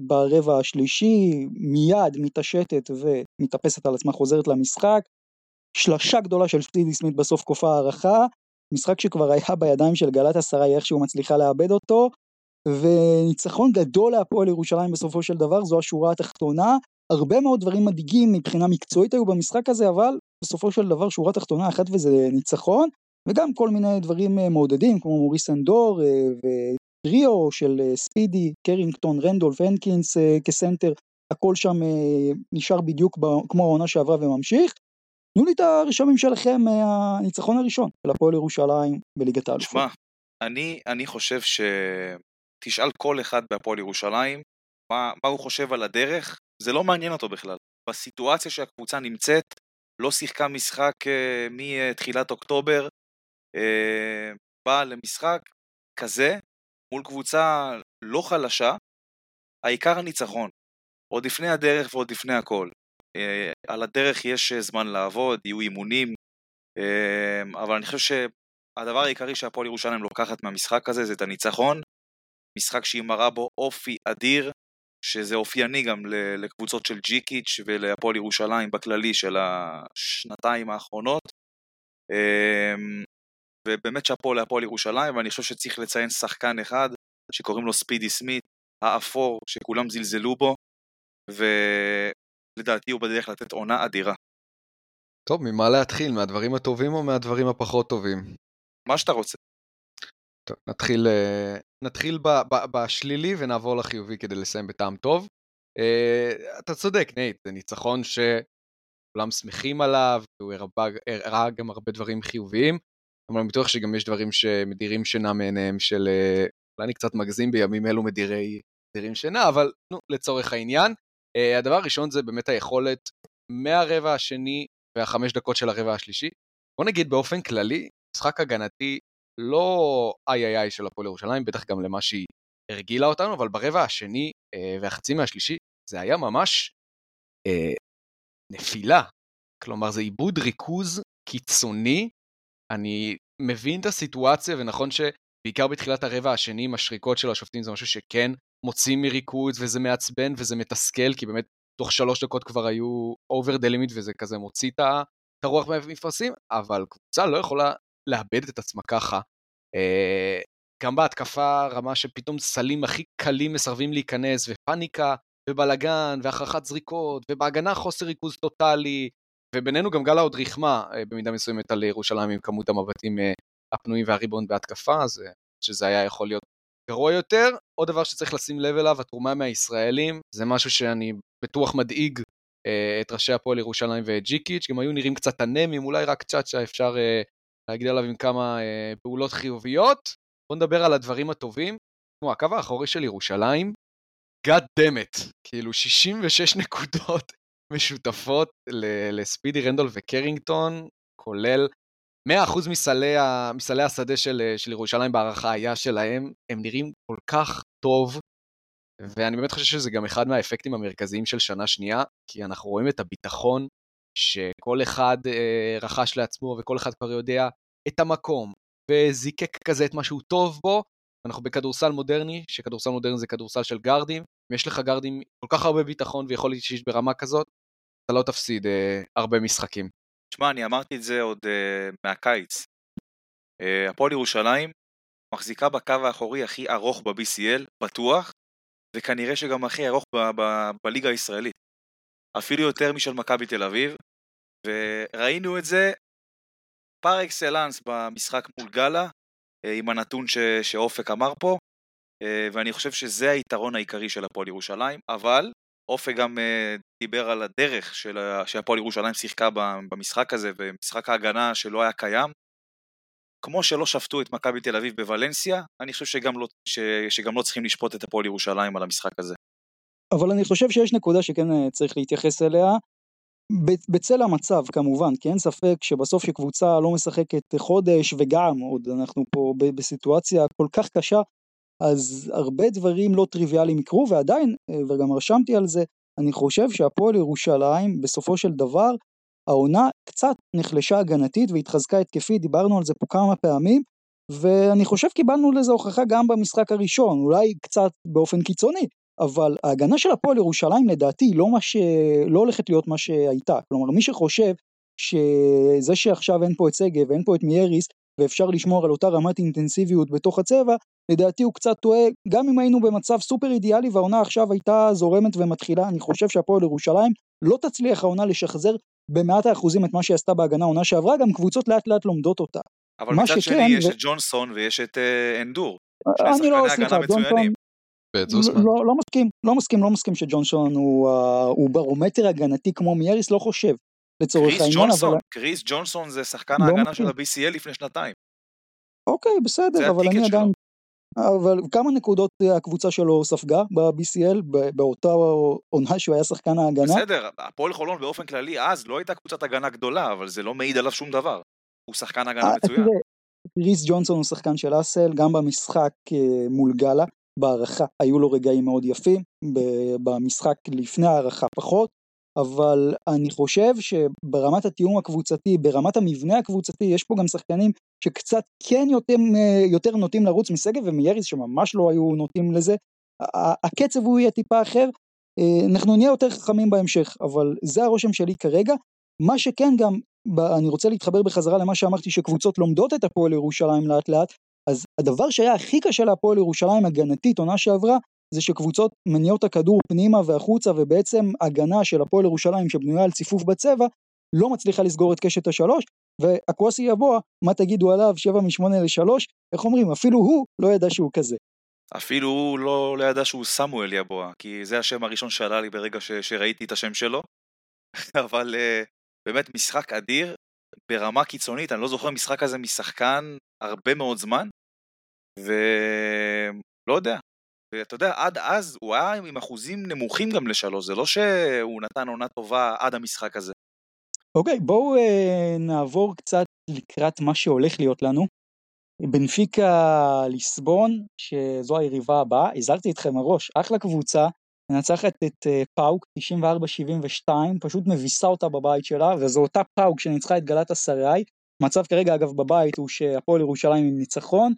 ברבע השלישי, מיד מתעשתת ומתאפסת על עצמה, חוזרת למשחק, שלשה גדולה של סידי סמית בסוף כופה הערכה, משחק שכבר היה בידיים של גלאטסראי, איך שהוא מצליחה לאבד אותו, וניצחון גדול להפועל ירושלים בסופו של דבר, זו השורה התחתונה, הרבה מאוד דברים מדהימים מבחינה מקצועית היו במשחק הזה, אבל בסופו של דבר שורה תחתונה אחת וזה ניצחון, וגם כל מיני דברים מעודדים, כמו מוריס אנדור וטריו של ספידי, קרינגטון, רנדולף, הנקינס כסנטר, הכל שם נשאר בדיוק כמו העונה שעברה וממשיך. תנו לי את הרשמים שלכם מהניצחון הראשון של הפועל ירושלים בליגת העל. תשמע, אני, אני חושב ש... תשאל כל אחד בהפועל ירושלים מה, מה הוא חושב על הדרך, זה לא מעניין אותו בכלל. בסיטואציה שהקבוצה נמצאת, לא שיחקה משחק מתחילת אוקטובר, באה למשחק כזה, מול קבוצה לא חלשה, העיקר הניצחון, עוד לפני הדרך ועוד לפני הכל. על הדרך יש זמן לעבוד, יהיו אימונים, אבל אני חושב שהדבר העיקרי שהפועל ירושלים לוקחת מהמשחק הזה, זה את הניצחון, משחק שהיא מראה בו אופי אדיר, שזה אופייני גם לקבוצות של ג'יקיץ' ולהפועל ירושלים בכללי של השנתיים האחרונות, ובאמת שאפו להפועל ירושלים, ואני חושב שצריך לציין שחקן אחד, שקוראים לו ספידי סמית, האפור, שכולם זלזלו בו, ולדעתי הוא בדרך לתת עונה אדירה. טוב, ממה להתחיל? מהדברים הטובים או מהדברים הפחות טובים? מה שאתה רוצה. טוב, נתחיל, נתחיל ב, ב, בשלילי ונעבור לחיובי כדי לסיים בטעם טוב. Uh, אתה צודק, נייט, זה ניצחון שכולם שמחים עליו, הוא הראה גם הרבה דברים חיוביים, אבל אני בטוח שגם יש דברים שמדירים שינה מעיניהם של, אולי אני קצת מגזים בימים אלו מדירי, מדירים שינה, אבל נו, לצורך העניין. Uh, הדבר הראשון זה באמת היכולת מהרבע השני והחמש דקות של הרבע השלישי. בוא נגיד באופן כללי, משחק הגנתי, לא איי איי איי של הפועל ירושלים, בטח גם למה שהיא הרגילה אותנו, אבל ברבע השני והחצי מהשלישי, זה היה ממש אה, נפילה. כלומר, זה איבוד ריכוז קיצוני. אני מבין את הסיטואציה, ונכון שבעיקר בתחילת הרבע השני, השריקות של השופטים זה משהו שכן מוצאים מריכוז, וזה מעצבן וזה מתסכל, כי באמת תוך שלוש דקות כבר היו over the limit, וזה כזה מוציא את הרוח מהמפרשים, אבל קבוצה לא יכולה לאבד את עצמה ככה. גם בהתקפה רמה שפתאום סלים הכי קלים מסרבים להיכנס, ופניקה, ובלגן, והכרחת זריקות, ובהגנה חוסר ריכוז טוטלי, ובינינו גם גלה עוד רחמה, במידה מסוימת על ירושלים עם כמות המבטים הפנויים והריבון בהתקפה, אז שזה היה יכול להיות גרוע יותר. עוד דבר שצריך לשים לב אליו, התרומה מהישראלים, זה משהו שאני בטוח מדאיג את ראשי הפועל ירושלים וג'יקיץ', גם היו נראים קצת אנמים, אולי רק צ'אצ'ה אפשר להגיד עליו עם כמה אה, פעולות חיוביות. בוא נדבר על הדברים הטובים. נו, הקו האחורי של ירושלים, God damn it, כאילו שישים ושש נקודות משותפות ל- לספידי רנדול וקרינגטון, כולל מאה אחוז מסלי, ה- מסלי השדה של, של ירושלים בערכה היה שלהם, הם נראים כל כך טוב, ואני באמת חושב שזה גם אחד מהאפקטים המרכזיים של שנה שנייה, כי אנחנו רואים את הביטחון, שכל אחד אה, רכש לעצמו, וכל אחד כבר יודע את המקום, וזיקק כזה את מה שהוא טוב בו. אנחנו בכדורסל מודרני, שכדורסל מודרני זה כדורסל של גרדים, אם יש לך גרדים כל כך הרבה ביטחון, ויכול להתשיש ברמה כזאת, אתה לא תפסיד אה, הרבה משחקים. תשמע, אני אמרתי את זה עוד אה, מהקיץ, אה, הפועל ירושלים מחזיקה בקו האחורי הכי ארוך ב-בי סי אל, בטוח, וכנראה שגם הכי ארוך ב- ב- בליגה הישראלית. אפילו יותר משל מכבי תל אביב, וראינו את זה פאר אקסלנס במשחק מול גלה, עם הנתון ש... שאופק אמר פה, ואני חושב שזה היתרון העיקרי של הפועל ירושלים, אבל אופק גם דיבר על הדרך של... שהפועל ירושלים שיחקה במשחק הזה, במשחק ההגנה שלא היה קיים, כמו שלא שפטו את מכבי תל אביב בוולנסיה, אני חושב שגם לא, ש... שגם לא צריכים לשפוט את הפועל ירושלים על המשחק הזה. אבל אני חושב שיש נקודה שכן צריך להתייחס אליה, בצל המצב כמובן, כי אין ספק שבסוף שקבוצה לא משחקת חודש, וגם עוד אנחנו פה בסיטואציה כל כך קשה, אז הרבה דברים לא טריוויאליים יקרו, ועדיין, וגם רשמתי על זה, אני חושב שהפועל ירושלים בסופו של דבר, העונה קצת נחלשה הגנתית והתחזקה התקפית, דיברנו על זה פה כמה פעמים, ואני חושב קיבלנו לזה הוכחה גם במשחק הראשון, אולי קצת באופן קיצוני, אבל ההגנה של הפועל ירושלים לדעתי לא, מש... לא הולכת להיות מה שהייתה, כלומר מי שחושב שזה שעכשיו אין פה את סגב ואין פה את מייריס ואפשר לשמור על אותה רמת אינטנסיביות בתוך הצבע, לדעתי הוא קצת טועה, גם אם היינו במצב סופר אידיאלי והעונה עכשיו הייתה זורמת ומתחילה, אני חושב שהפועל ירושלים לא תצליח העונה לשחזר במעט האחוזים את מה שעשתה בהגנה העונה שעברה, גם קבוצות לאט לאט לומדות אותה. אבל מצד שני יש ו... את ג'ונסון ויש את uh, אנדור, אני לא סליחה, ג'ונסון לא, לא מסכים, לא מסכים, לא מסכים שג'ונסון הוא, הוא ברומטר הגנתי כמו מייריס, לא חושב לצורך העניין. אבל... קריס ג'ונסון זה שחקן ההגנה של ה-בי סי אל לפני שנתיים. אוקיי, בסדר, אבל אני עדיין, אבל כמה נקודות הקבוצה שלו ספגה ב-בי סי אל, באותה עונה שהוא היה שחקן ההגנה? בסדר, הפועל חולון באופן כללי אז לא הייתה קבוצת הגנה גדולה, אבל זה לא מעיד עליו שום דבר. הוא שחקן הגנה מצוין. ריס ג'ונסון הוא שחקן של אסל, גם במשחק מול גלה, בערכה, היו לו רגעים מאוד יפים, במשחק לפני הערכה פחות, אבל אני חושב שברמת התיאום הקבוצתי, ברמת המבנה הקבוצתי, יש פה גם שחקנים שקצת כן יותר, יותר נוטים לרוץ מסגב ומיריס שממש לא היו נוטים לזה, הקצב הוא יהיה טיפה אחר, אנחנו נהיה יותר חכמים בהמשך, אבל זה הרושם שלי כרגע, מה שכן גם, אני רוצה להתחבר בחזרה למה שאמרתי שקבוצות לומדות את הפועל ירושלים לאט לאט, אז הדבר שהיה הכי קשה להפועל ירושלים הגנתית עונה שעברה, זה שקבוצות מניעות הכדור פנימה והחוצה, ובעצם הגנה של הפועל ירושלים שבנויה על ציפוף בצבע, לא מצליחה לסגור את קשת השלוש, והקוואסי יבוא, מה תגידו עליו, שבע משמונה לשלוש, איך אומרים, אפילו הוא לא ידע שהוא כזה. אפילו הוא לא, לא ידע שהוא סמואל יבוא, כי זה השם הראשון שעלה לי ברגע ש, שראיתי את השם שלו, אבל uh, באמת משחק אדיר, ברמה קיצונית, אני לא זוכר משחק הזה משחקן הרבה מאוד זמן, ולא יודע, ואתה יודע, עד אז הוא היה עם אחוזים נמוכים גם לשלוש, זה לא שהוא נתן עונה טובה עד המשחק הזה. אוקיי, בואו נעבור קצת לקראת מה שהולך להיות לנו. בנפיקה ליסבון, שזו היריבה הבאה, הזלתי אתכם הראש, אחלה קבוצה, נצחת את פאוק תשעים וארבע שבעים ושתיים, פשוט מביסה אותה בבית שלה, וזו אותה פאוק שניצחה את גלת הסריי, מצב כרגע אגב בבית הוא שהפועל ירושלים עם ניצחון,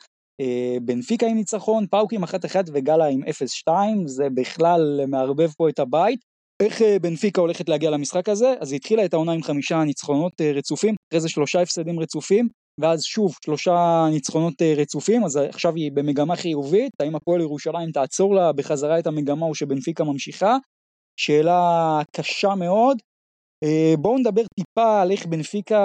בנפיקה עם ניצחון, פאוקים אחת אחת וגלה עם אפס שתיים, זה בכלל מערבב פה את הבית. איך בנפיקה הולכת להגיע למשחק הזה? אז היא התחילה את העונה עם חמישה ניצחונות רצופים, אחרי זה שלושה הפסדים רצופים, ואז שוב שלושה ניצחונות רצופים, אז עכשיו היא במגמה חיובית, האם הפועל ירושלים תעצור לה בחזרה את המגמה או שבנפיקה ממשיכה? שאלה קשה מאוד. בואו נדבר טיפה על איך בנפיקה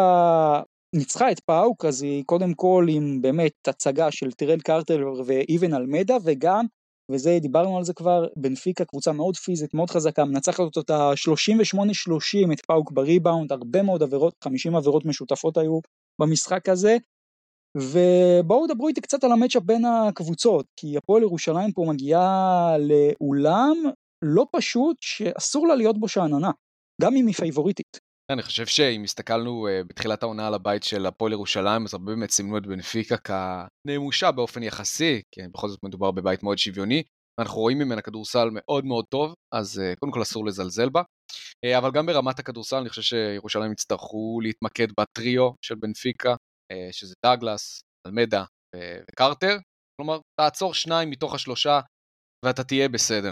ניצחה את פאוק, אז היא קודם כל עם באמת הצגה של טירל קרטל ואיבן אלמדה, וגם, וזה דיברנו על זה כבר, בנפיקה קבוצה מאוד פיזית, מאוד חזקה, מנצחת אותה שלושים ושמונה שלושים את פאוק בריבאונד, הרבה מאוד עבירות, חמישים עבירות משותפות היו במשחק הזה, ובואו דברו איתי קצת על המאץ'אפ בין הקבוצות, כי הפועל ירושלים פה מגיעה לאולם לא פשוט שאסור לה להיות בו שאננה, גם אם היא פייבוריטית. אני חושב שאם הסתכלנו בתחילת העונה על הבית של הפועל ירושלים, אז הרבה באמת סימנו את בנפיקה כנמושה באופן יחסי, כי בכל זאת מדובר בבית מאוד שוויוני, ואנחנו רואים ממנה כדורסל מאוד מאוד טוב, אז קודם כל אסור לזלזל בה, אבל גם ברמת הכדורסל אני חושב שירושלים יצטרכו להתמקד בטריו של בנפיקה, שזה דאגלס, אלמדה וקרטר, כלומר תעצור שניים מתוך השלושה ואתה תהיה בסדר.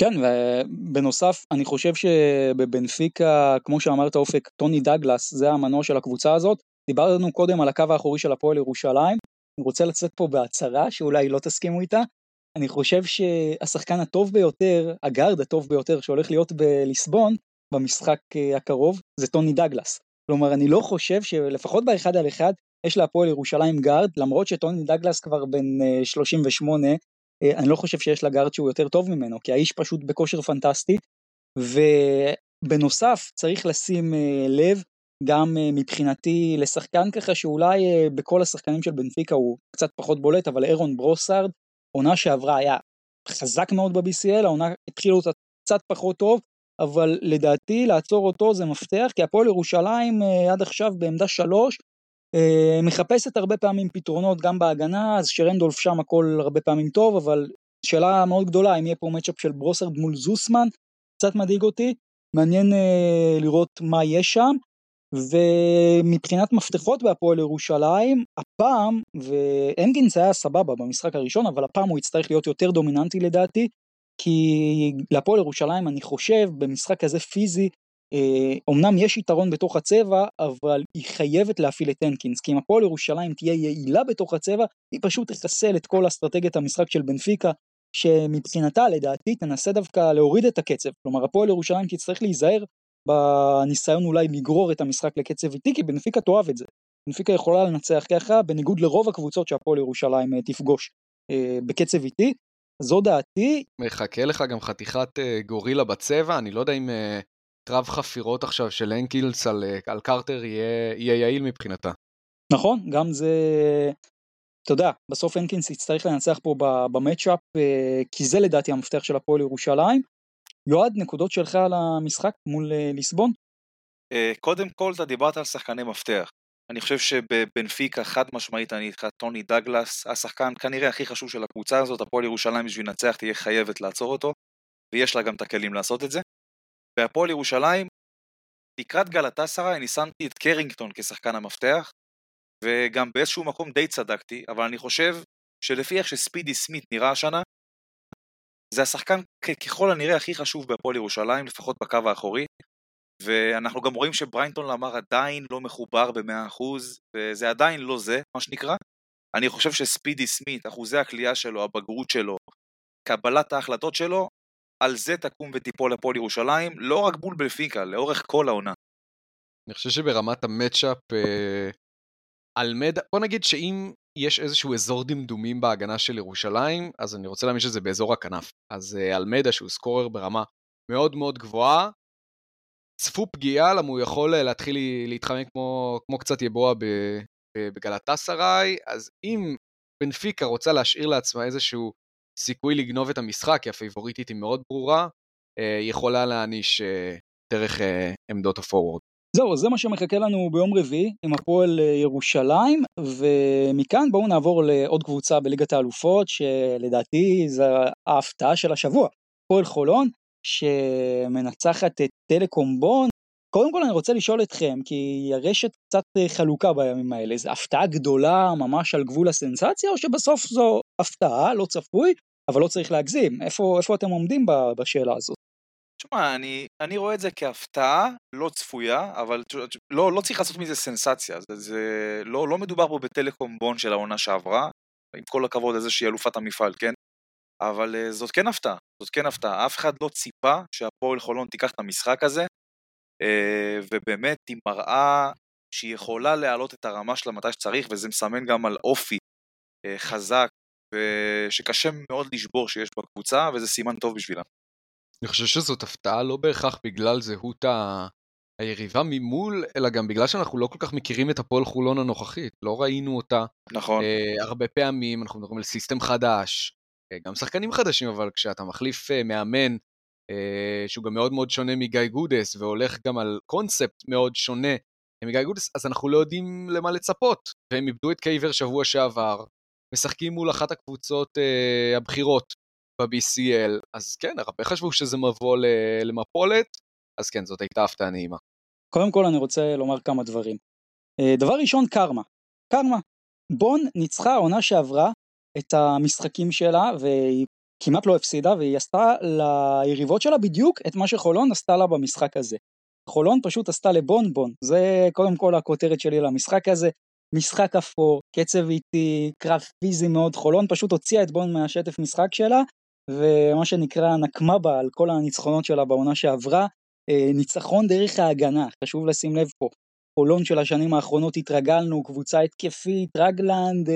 כן, ובנוסף, אני חושב שבבנפיקה, כמו שאמרת אופק, טוני דאגלס, זה המנוע של הקבוצה הזאת, דיברנו קודם על הקו האחורי של הפועל ירושלים, אני רוצה לצאת פה בהצהרה, שאולי לא תסכימו איתה, אני חושב שהשחקן הטוב ביותר, הגארד הטוב ביותר, שהולך להיות בליסבון, במשחק הקרוב, זה טוני דאגלס, כלומר, אני לא חושב שלפחות באחד על אחד, יש להפועל ירושלים גארד, למרות שטוני דאגלס כבר בן שלושים ושמונה, אני לא חושב שיש לגארד שהוא יותר טוב ממנו, כי האיש פשוט בכושר פנטסטי, ובנוסף צריך לשים לב, גם מבחינתי לשחקן ככה, שאולי בכל השחקנים של בנפיקה הוא קצת פחות בולט, אבל אירון ברוסארד, עונה שעברה היה חזק מאוד ב-בי סי אל, העונה התחילה אותה קצת פחות טוב, אבל לדעתי לעצור אותו זה מפתח, כי הפועל ירושלים עד עכשיו בעמדה שלוש, מחפשת הרבה פעמים פתרונות גם בהגנה, אז שרנדולף שם הכל הרבה פעמים טוב, אבל שאלה מאוד גדולה, אם יהיה פה מצ'אפ של ברוסרד מול זוסמן, קצת מדאיג אותי, מעניין אה, לראות מה יש שם, ומבחינת מפתחות בהפועל ירושלים, הפעם, והנגינס היה סבבה במשחק הראשון, אבל הפעם הוא יצטרך להיות יותר דומיננטי לדעתי, כי להפועל ירושלים אני חושב, במשחק הזה פיזי, אמנם יש יתרון בתוך הצבע, אבל היא חייבת להפעיל את הנקינס, כי אם הפועל ירושלים תהיה יעילה בתוך הצבע, היא פשוט תחסל את כל אסטרטגיית המשחק של בנפיקה, שמבחינתה לדעתי תנסה דווקא להוריד את הקצב, כלומר הפועל ירושלים תצטרך להיזהר בניסיון אולי לגרור את המשחק לקצב איתי, כי בנפיקה תאהב את זה, בנפיקה יכולה לנצח ככה, בניגוד לרוב הקבוצות שהפועל ירושלים תפגוש בקצב איתי, זו דעתי. מחכה לך גם חתיכת גורילה בצבע, אני לא יודע אם קרב חפירות עכשיו של הנקילס על, על קרטר יהיה, יהיה יעיל מבחינתה. נכון, גם זה אתה יודע, בסוף הנקינס יצטרך לנצח פה במאצ'אפ, כי זה לדעתי המפתח של הפועל ירושלים. יועד, נקודות שלך על המשחק מול ליסבון? קודם כל, אתה דיברת על שחקני מפתח. אני חושב שבבנפיקה חד משמעית אני איתך, טוני דגלס, השחקן כנראה הכי חשוב של הקבוצה הזאת, הפועל ירושלים בשביל לנצח תהיה חייבת לעצור אותו, ויש לה גם את הכלים לעשות את זה. והפועל ירושלים, לקראת גלאטסראי, אני שמתי את קרינגטון כשחקן המפתח, וגם באיזשהו מקום די צדקתי, אבל אני חושב שלפי איך שספידי סמית נראה השנה, זה השחקן ככל הנראה הכי חשוב בהפועל ירושלים, לפחות בקו האחורי, ואנחנו גם רואים שבריינטון לאמר עדיין לא מחובר ב-מאה אחוז, וזה עדיין לא זה, מה שנקרא. אני חושב שספידי סמית, אחוזי הקליעה שלו, הבגרות שלו, קבלת ההחלטות שלו, על זה תקום וטיפול הפועל ירושלים, לא רק מול בנפיקה, לאורך כל העונה. אני חושב שברמת המאצ'אפ, על מדע, בוא נגיד שאם יש איזשהו אזור דמדומים בהגנה של ירושלים, אז אני רוצה להאמין שזה באזור הכנף. אז על מדע שהוא סקורר ברמה מאוד מאוד גבוהה, צפו פגיעה, למה הוא יכול להתחיל להתחמם כמו, כמו קצת יבוע בגלאטסראי, אז אם בנפיקה רוצה להשאיר לעצמה איזשהו סיכוי לגנוב את המשחק, כי הפייבוריטית היא מאוד ברורה, יכולה להעניש דרך עמדות הפורוורד. זהו, זה מה שמחכה לנו ביום רביעי עם הפועל ירושלים, ומכאן בואו נעבור לעוד קבוצה בליגת האלופות, שלדעתי זו ההפתעה של השבוע, הפועל חולון, שמנצחת את טלקום בון. קודם כל אני רוצה לשאול אתכם, כי הרשת קצת חלוקה בימים האלה, זו הפתעה גדולה ממש על גבול הסנסציה, או שבסוף זו הפתעה, לא צפוי, אבל לא צריך להגזים? איפה, איפה אתם עומדים בשאלה הזאת? תשמע, אני, אני רואה את זה כהפתעה, לא צפויה, אבל לא, לא צריך לעשות מזה סנסציה, זה, לא, לא מדובר פה בטלקום בון של העונה שעברה, עם כל הכבוד הזה שהיא אלופת המפעל, כן? אבל uh, זאת כן הפתעה, זאת כן הפתעה, אף אחד לא ציפה שהפועל חולון תיקח את המשחק הזה, uh, ובאמת היא מראה שהיא יכולה להעלות את הרמה שלה מתי שצריך, וזה מסמן גם על אופי uh, חזק, uh, שקשה מאוד לשבור שיש בקבוצה, וזה סימן טוב בשבילה. אני חושב שזאת הפתעה לא בהכרח בגלל זהות ה... היריבה ממול, אלא גם בגלל שאנחנו לא כל כך מכירים את הפועל חולון הנוכחית, לא ראינו אותה. נכון. Uh, הרבה פעמים אנחנו מדברים על סיסטם חדש, גם שחקנים חדשים, אבל כשאתה מחליף מאמן, שהוא גם מאוד מאוד שונה מגיא גודס, והולך גם על קונספט מאוד שונה מגיא גודס, אז אנחנו לא יודעים למה לצפות, והם איבדו את קייבר שבוע שעבר, משחקים מול אחת הקבוצות הבחירות ב-בי סי אל, אז כן, הרבה חשבו שזה מבוא למפולת, אז כן, זאת הייתה הפתעה נעימה. קודם כל אני רוצה לומר כמה דברים. דבר ראשון, קרמה. קרמה, בון ניצחה העונה שעברה, את המשחקים שלה, והיא כמעט לא הפסידה, והיא עשתה ליריבות שלה בדיוק את מה שחולון עשתה לה במשחק הזה. חולון פשוט עשתה לבונבון, זה קודם כל הכותרת שלי למשחק הזה, משחק אפור, קצב איטי, קרב פיזי מאוד, חולון פשוט הוציאה את בון מהשטף משחק שלה, ומה שנקרא נקמה בה על כל הניצחונות שלה בעונה שעברה, ניצחון דרך ההגנה, חשוב לשים לב פה. חולון של השנים האחרונות התרגלנו, קבוצה התקפית, רגלנד,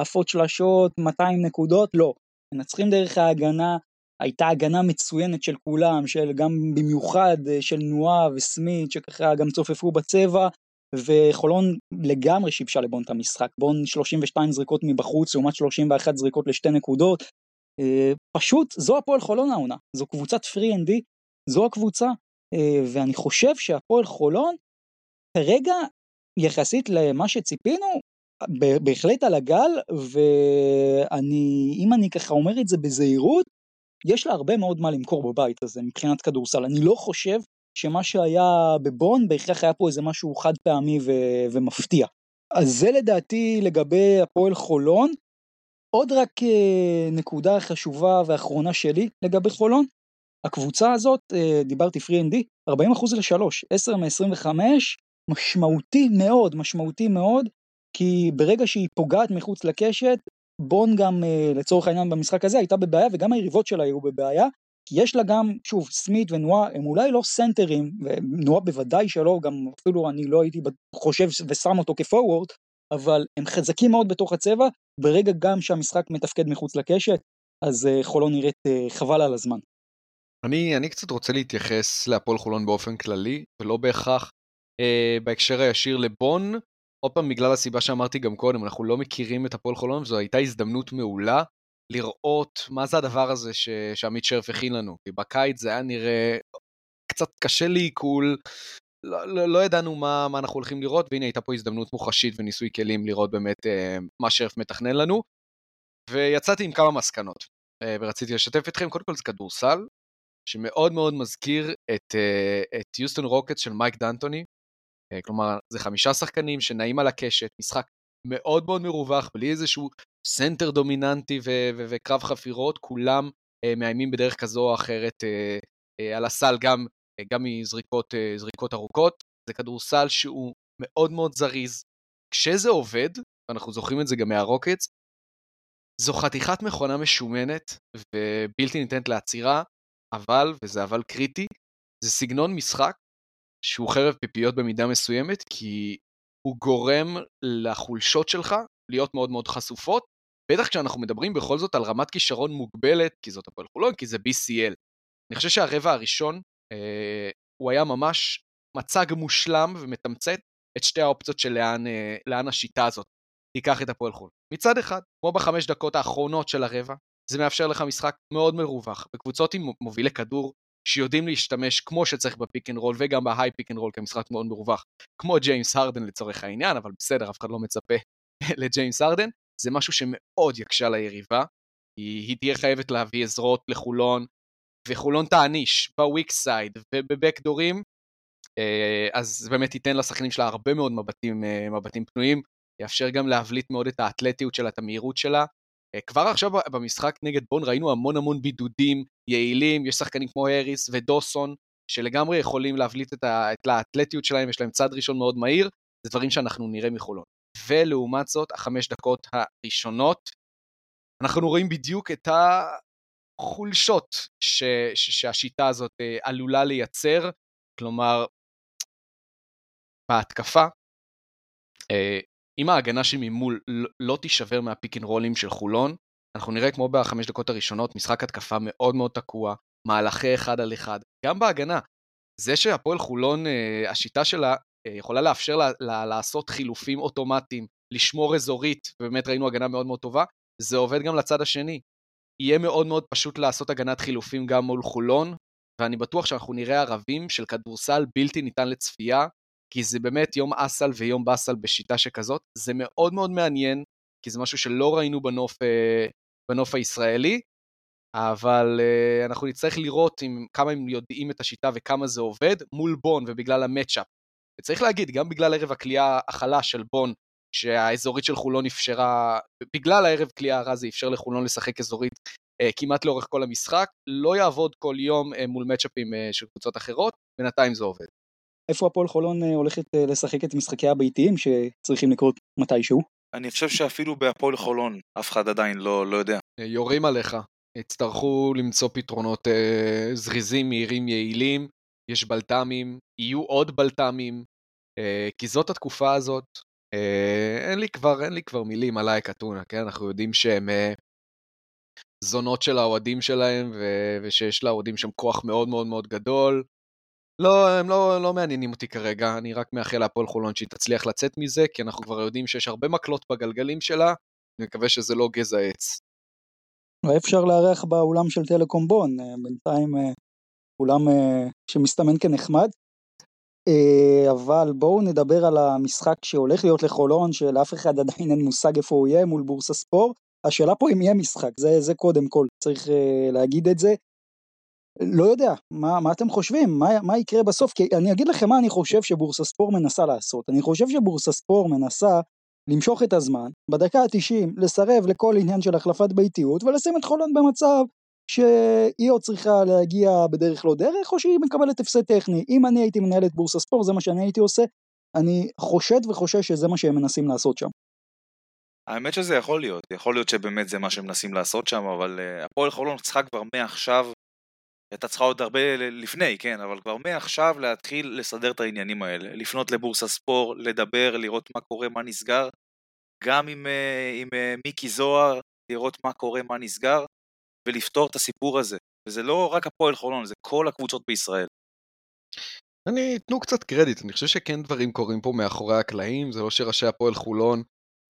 עפות שלשות, מאתיים נקודות, לא. מנצחים דרך ההגנה, הייתה הגנה מצוינת של כולם, של גם במיוחד של נועה וסמית, שככה גם צופפו בצבע, וחולון לגמרי שיבשה לבון את המשחק, בון שלושים ושתיים זריקות מבחוץ, לעומת שלושים ואחת זריקות לשתי נקודות, פשוט זו הפועל חולון העונה, זו קבוצת פרי אנד די, זו הקבוצה, ואני חושב שהפועל חולון, כרגע, יחסית למה שציפינו, בהחלט על הגל, ואני, אם אני ככה אומר את זה בזהירות, יש לה הרבה מאוד מה למכור בבית הזה, מבחינת כדורסל. אני לא חושב שמה שהיה בבון, בהכרח היה פה איזה משהו חד פעמי ו- ומפתיע. אז זה לדעתי לגבי הפועל חולון. עוד רק נקודה חשובה ואחרונה שלי לגבי חולון, הקבוצה הזאת, דיברתי פרי-אנדי, ארבעים אחוז לשלוש, עשר מעשרים וחמש, משמעותי מאוד, משמעותי מאוד, כי ברגע שהיא פוגעת מחוץ לקשת, בון גם לצורך העניין במשחק הזה הייתה בבעיה, וגם היריבות שלה היו בבעיה, כי יש לה גם, שוב, סמית ונועה, הם אולי לא סנטרים, ונועה בוודאי שלא, גם אפילו אני לא הייתי חושב ושם אותו כפורוורד, אבל הם חזקים מאוד בתוך הצבע, ברגע גם שהמשחק מתפקד מחוץ לקשת, אז חולון נראית חבל על הזמן. אני, אני קצת רוצה להתייחס להפועל חולון באופן כללי, ולא בהכרח אה, בהקשר הישיר לבון, עוד פעם, בגלל הסיבה שאמרתי גם קודם, אנחנו לא מכירים את הפועל חולון, וזו הייתה הזדמנות מעולה לראות מה זה הדבר הזה ש... שעמית שרף הכין לנו. כי בקיץ זה היה נראה קצת קשה לעיכול, לא, לא, לא ידענו מה, מה אנחנו הולכים לראות, והנה הייתה פה הזדמנות מוחשית וניסוי כלים לראות באמת אה, מה שרף מתכנן לנו, ויצאתי עם כמה מסקנות, אה, ורציתי לשתף אתכם. קודם כל זה כדורסל, שמאוד מאוד מזכיר את, אה, את יוסטון רוקטס של מייק דנטוני, אה, כלומר זה חמישה שחקנים שנעים על הקשת, משחק מאוד מאוד מרווח, בלי איזשהו סנטר דומיננטי ו- ו- וקרב חפירות, כולם אה, מאיימים בדרך כזו או אחרת אה, אה, על הסל, גם גם מזריקות זריקות ארוכות. זה כדורסל שהוא מאוד מאוד זריז. כשזה עובד, ואנחנו זוכרים את זה גם מהרוקטס, זו חתיכת מכונה משומנת ובלתי ניתנת לעצירה, אבל, וזה אבל קריטי, זה סגנון משחק שהוא חרב פיפיות במידה מסוימת, כי הוא גורם לחולשות שלך להיות מאוד מאוד חשופות, בטח כשאנחנו מדברים בכל זאת על רמת כישרון מוגבלת, כי זאת הפועל חולון, כי זה בי סי אל. אני חושב שהרבע הראשון Uh, הוא היה ממש מצג מושלם ומתמצת את שתי האופציות של לאן, uh, לאן השיטה הזאת תיקח את הפועל חולון. מצד אחד, כמו בחמש דקות האחרונות של הרבע, זה מאפשר לך משחק מאוד מרווח, בקבוצות עם מובילי כדור שיודעים להשתמש כמו שצריך בפיק אנד רול וגם בהיי פיק אנד רול כמשחק מאוד מרווח, כמו ג'יימס הרדן לצורך העניין, אבל בסדר, אף אחד לא מצפה לג'יימס הרדן. זה משהו שמאוד יקשה ליריבה, היא, היא תהיה חייבת להביא עזרות לחולון, וחולון תעניש בוויק סייד ובבקדורים, אז באמת ייתן לשחקנים שלה הרבה מאוד מבטים, מבטים פנויים, יאפשר גם להבליט מאוד את האתלטיות שלה, את המהירות שלה. כבר עכשיו במשחק נגד בון ראינו המון המון בידודים יעילים, יש שחקנים כמו הריס ודוסון, שלגמרי יכולים להבליט את האתלטיות שלהם, יש להם צד ראשון מאוד מהיר, זה דברים שאנחנו נראה מחולון. ולעומת זאת, החמש דקות הראשונות, אנחנו רואים בדיוק את ה... חולשות ש, ש, שהשיטה הזאת עלולה לייצר, כלומר, בהתקפה, אם ההגנה שממול לא תישבר מהפיק אנד רולים של חולון, אנחנו נראה כמו בחמש דקות הראשונות, משחק התקפה מאוד מאוד תקוע, מהלכי אחד על אחד, גם בהגנה. זה שהפועל חולון, השיטה שלה יכולה לאפשר לה, לה, לעשות חילופים אוטומטיים, לשמור אזורית, ובאמת ראינו הגנה מאוד מאוד טובה, זה עובד גם לצד השני. יהיה מאוד מאוד פשוט לעשות הגנת חילופים גם מול חולון, ואני בטוח שאנחנו נראה ערבים של כדורסל בלתי ניתן לצפייה, כי זה באמת יום אסל ויום בסל בשיטה שכזאת. זה מאוד מאוד מעניין, כי זה משהו שלא ראינו בנוף, בנוף הישראלי, אבל אנחנו נצטרך לראות עם, כמה הם יודעים את השיטה וכמה זה עובד, מול בון ובגלל המאצ'אפ. וצריך להגיד, גם בגלל ערב הקליעה החלה של בון, שהאזורית של חולון אפשרה, בגלל הערב כלי הערה זה אפשר לחולון לשחק אזורית אה, כמעט לאורך כל המשחק, לא יעבוד כל יום אה, מול מצ'אפים אה, של קבוצות אחרות, בינתיים זה עובד. איפה הפועל חולון אה, הולכת אה, לשחק את משחקי הביתיים שצריכים לקרות מתישהו? אני חושב שאפילו בהפועל חולון, אף אחד עדיין לא, לא יודע. אה, יורים עליך, יצטרכו למצוא פתרונות אה, זריזים, מהירים, יעילים, יש בלטמים, יהיו עוד בלטמים, אה, כי זאת התקופה הזאת, אין לי כבר, אין לי כבר מילים עליי קטונה, כן? אנחנו יודעים שהם זונות של האוהדים שלהם, ושיש לאוהדים שם כוח מאוד מאוד מאוד גדול. לא, הם לא, לא מעניינים אותי כרגע, אני רק מאחל להפועל חולון שהיא תצליח לצאת מזה, כי אנחנו כבר יודעים שיש הרבה מקלות בגלגלים שלה, אני מקווה שזה לא גזע עץ. אפשר לארח באולם של טלקום בון, בינתיים אולם שמסתמן כנחמד. אבל בואו נדבר על המשחק שהולך להיות לחולון, שלאף אחד עדיין אין מושג איפה הוא יהיה, מול בורסה ספור. השאלה פה אם יהיה משחק, זה, זה קודם כל, צריך להגיד את זה. לא יודע, מה, מה אתם חושבים? מה, מה יקרה בסוף? כי אני אגיד לכם מה אני חושב שבורסה ספור מנסה לעשות. אני חושב שבורסה ספור מנסה למשוך את הזמן, בדקה ה-תשעים, לסרב לכל עניין של החלפת ביתיות, ולשים את חולון במצב שהיא עוד צריכה להגיע בדרך לא דרך, או שהיא מקבלת הפסד טכני. אם אני הייתי מנהל את בורסה ספורט, זה מה שאני הייתי עושה. אני חושד וחושש שזה מה שהם מנסים לעשות שם. האמת שזה יכול להיות, יכול להיות שבאמת זה מה שהם מנסים לעשות שם, אבל uh, הפועל חולון צריכה כבר מעכשיו, אתה צריכה עוד הרבה לפני, כן, אבל כבר מעכשיו להתחיל לסדר את העניינים האלה, לפנות לבורסה ספורט, לדבר, לראות מה קורה, מה נסגר, גם עם, uh, עם uh, מיקי זוהר, לראות מה קורה, מה נסגר, ולפתור את הסיפור הזה, וזה לא רק הפועל חולון, זה כל הקבוצות בישראל. אני, תנו קצת קרדיט, אני חושב שכן דברים קורים פה מאחורי הקלעים, זה לא שראשי הפועל חולון,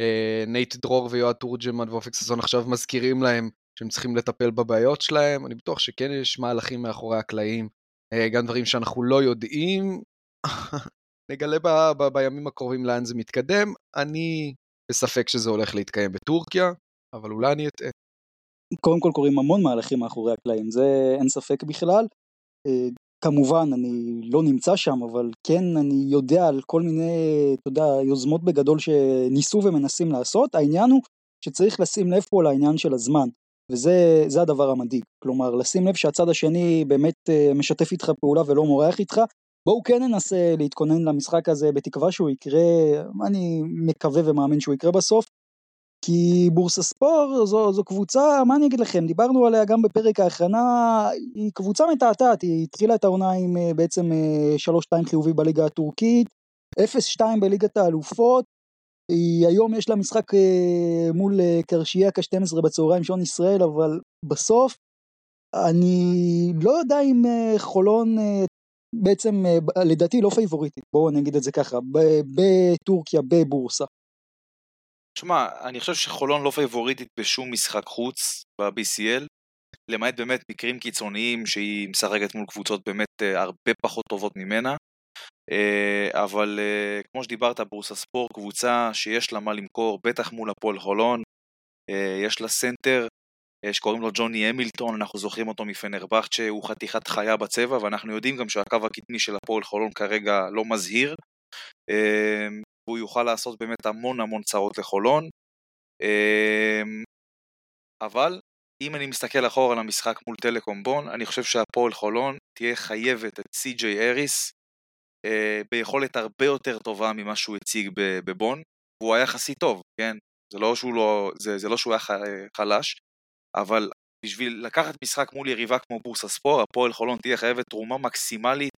אה, נייט דרור ויועד תורג'מן ואופק סזון עכשיו מזכירים להם שהם צריכים לטפל בבעיות שלהם, אני בטוח שכן יש מהלכים מאחורי הקלעים, אה, גם דברים שאנחנו לא יודעים, נגלה ב- ב- בימים הקרובים לאן זה מתקדם, אני בספק שזה הולך להתקיים בטורקיה, אבל אולי אני אתאה. קודם כל קוראים המון מהלכים מאחורי הקלעים, זה אין ספק בכלל, אה, כמובן אני לא נמצא שם, אבל כן אני יודע על כל מיני, אתה יודע, יוזמות בגדול שניסו ומנסים לעשות, העניין הוא שצריך לשים לב פה לעניין של הזמן, וזה זה הדבר המדהיג, כלומר לשים לב שהצד השני באמת משתף איתך פעולה ולא מורח איתך, בואו כן ננסה להתכונן למשחק הזה בתקווה שהוא יקרה, אני מקווה ומאמין שהוא יקרה בסוף, כי בורסה ספור זו, זו קבוצה, מה אני אגיד לכם, דיברנו עליה גם בפרק ההכנה, היא קבוצה מטעתעת, היא התחילה את העונה עם בעצם שלוש שתיים חיובי בליגה הטורקית, אפס שתיים בליגת האלופות, היא היום יש לה משחק מול קרשייה כ-שתים עשרה בצהריים שעון ישראל, אבל בסוף אני לא יודע אם חולון בעצם לדעתי לא פייבוריטית, בואו נגיד את זה ככה, בטורקיה, בבורסה. תשמע, אני חושב שחולון לא פייבוריטית בשום משחק חוץ ב-בי סי אל, למעט באמת מקרים קיצוניים שהיא משחקת מול קבוצות באמת הרבה פחות טובות ממנה, אבל כמו שדיברת, בורסה ספור, קבוצה שיש לה מה למכור, בטח מול הפועל חולון, יש לה סנטר, שקוראים לו ג'וני המילטון, אנחנו זוכרים אותו מפנרבכט, שהוא חתיכת חיה בצבע, ואנחנו יודעים גם שהקו הקטני של הפועל חולון כרגע לא מזהיר, והוא יוכל לעשות באמת המון המון צרות לחולון, אבל אם אני מסתכל אחורה על המשחק מול טלקום בון, אני חושב שהפועל חולון תהיה חייבת את סי.ג'יי אריס, ביכולת הרבה יותר טובה ממה שהוא הציג בבון, והוא היה חסי טוב, כן? זה לא שהוא, לא, זה, זה לא שהוא היה חלש, אבל בשביל לקחת משחק מול יריבה כמו בורסה ספור, הפועל חולון תהיה חייבת תרומה מקסימלית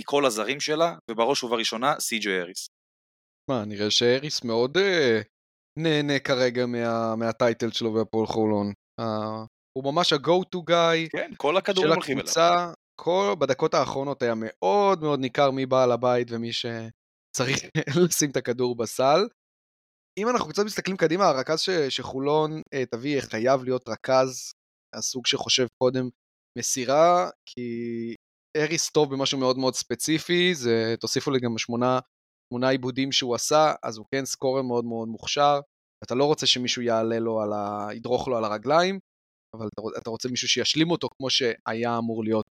מכל הזרים שלה, ובראש ובראשונה סי.ג'יי אריס. מה, נראה שאריס מאוד אה, נהנה כרגע מה, מהטייטל שלו והפועל חולון. אה, הוא ממש ה-go to guy. כן, כל הכדורים הולכים אליו. כל, בדקות האחרונות היה מאוד מאוד ניכר מי בעל הבית ומי שצריך לשים את הכדור בסל. אם אנחנו קצת מסתכלים קדימה, הרכז ש, שחולון אה, תביא חייב להיות רכז, הסוג שחושב קודם מסירה, כי אריס טוב במשהו מאוד מאוד ספציפי, זה תוסיפו לי גם שמונה, שמונה עיבודים שהוא עשה, אז הוא כן סקורר מאוד מאוד מוכשר, אתה לא רוצה שמישהו יעלה לו על ה... ידרוך לו על הרגליים, אבל אתה, אתה רוצה מישהו שישלים אותו כמו שהיה אמור להיות.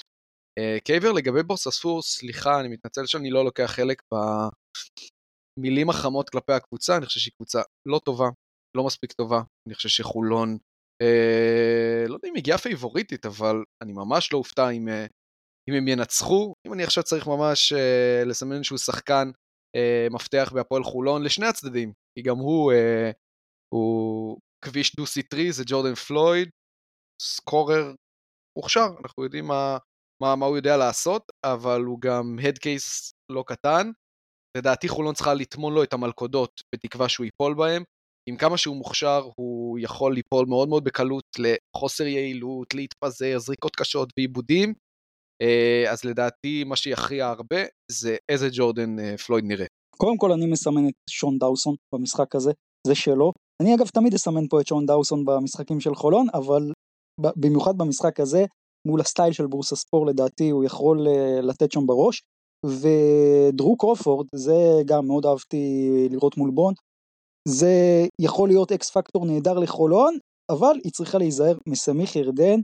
קייבר, לגבי בורסה ספור, סליחה, אני מתנצל שאני לא לוקח חלק במילים החמות כלפי הקבוצה, אני חושב שהיא קבוצה לא טובה, לא מספיק טובה, אני חושב שחולון, אה, לא יודע אם הגיעה פייבוריטית, אבל אני ממש לא אופתע אם, אה, אם הם ינצחו, אם אני עכשיו צריך ממש אה, לסמן שהוא שחקן אה, מפתח בהפועל חולון לשני הצדדים, כי גם הוא, אה, הוא כביש דו סיטרי, זה ג'ורדן פלויד, סקורר מוכשר, אנחנו יודעים מה, מה, מה הוא יודע לעשות, אבל הוא גם הדקייס לא קטן, לדעתי חולון צריכה לתמון לו את המלכודות, בתקווה שהוא ייפול בהם, עם כמה שהוא מוכשר, הוא יכול ליפול מאוד מאוד בקלות, לחוסר יעילות, להתפזר, זריקות קשות ועיבודים, אז לדעתי מה שיחריע הרבה, זה איזה ג'ורדן פלויד נראה. קודם כל אני מסמן את שון דאוסון במשחק הזה, זה שלו, אני אגב תמיד אסמן פה את שון דאוסון במשחקים של חולון, אבל במיוחד במשחק הזה, מול הסטייל של בורסה ספור לדעתי הוא יכול לתת שם בראש, ודרו קרופורד, זה גם מאוד אהבתי לראות מול בון, זה יכול להיות אקס פקטור נהדר לחולון, אבל היא צריכה להיזהר מסמיך ירדן,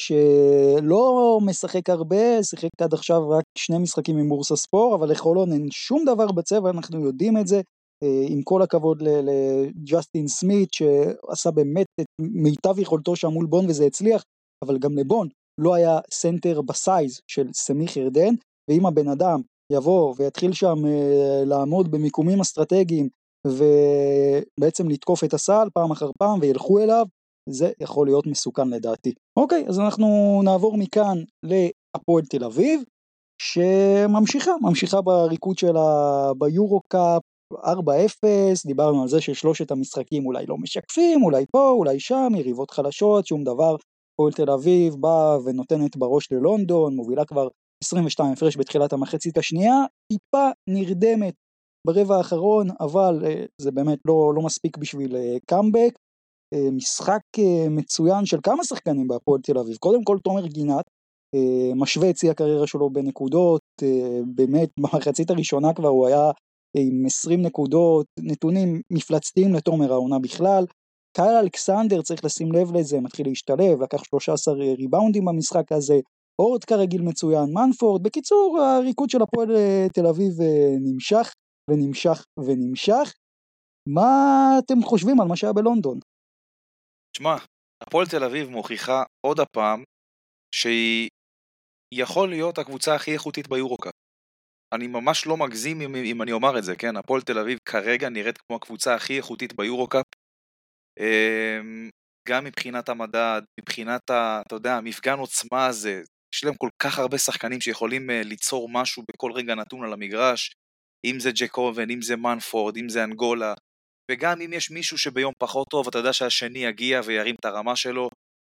שלא משחק הרבה, שיחק עד עכשיו רק שני משחקים עם בורסה ספור, אבל לחולון אין שום דבר בצבע, אנחנו יודעים את זה, עם כל הכבוד לג'סטין סמית, שעשה באמת את מיטב יכולתו שם מול בון וזה הצליח, אבל גם לבון, לא היה סנטר בסייז של סמיך ירדן, ואם הבן אדם יבוא ויתחיל שם uh, לעמוד במיקומים אסטרטגיים, ובעצם לתקוף את הסל פעם אחר פעם, וילכו אליו, זה יכול להיות מסוכן לדעתי. אוקיי, אז אנחנו נעבור מכאן להפועל תל אביב, שממשיכה, ממשיכה בריקוד שלה ביורוקאפ ארבע אפס, דיברנו על זה ששלושת המשחקים אולי לא משקפים, אולי פה, אולי שם, יריבות חלשות, שום דבר, הפועל תל אביב באה ונותנת בראש ללונדון, מובילה כבר עשרים ושתיים הפרש בתחילת המחצית השנייה, טיפה נרדמת ברבע האחרון, אבל זה באמת לא, לא מספיק בשביל קאמבק. משחק מצוין של כמה שחקנים בהפועל תל אביב, קודם כל תומר גינת, משווה הציע הקריירה שלו בנקודות, באמת במחצית הראשונה כבר הוא היה עם עשרים נקודות, נתונים מפלצתיים לתומר העונה בכלל. קייל אלכסנדר, צריך לשים לב לזה, מתחיל להשתלב, לקח שלושה עשר ריבאונדים במשחק הזה, אורד כרגיל מצוין, מנפורד, בקיצור הריקוד של הפועל תל אביב נמשך ונמשך ונמשך. מה אתם חושבים על מה שהיה בלונדון? שמע, הפועל תל אביב מוכיחה עוד הפעם שהיא יכול להיות הקבוצה הכי איכותית ביורוקאפ. אני ממש לא מגזים אם, אם אני אומר את זה, כן? הפועל תל אביב כרגע נראית כמו הקבוצה הכי איכותית ביורוקאפ, גם מבחינת המדד, מבחינת ה, אתה יודע, המפגן עוצמה הזה, יש להם כל כך הרבה שחקנים שיכולים ליצור משהו בכל רגע נתון על המגרש, אם זה ג'קובן, אם זה מנפורד, אם זה אנגולה, וגם אם יש מישהו שביום פחות טוב, אתה יודע שהשני יגיע וירים את הרמה שלו.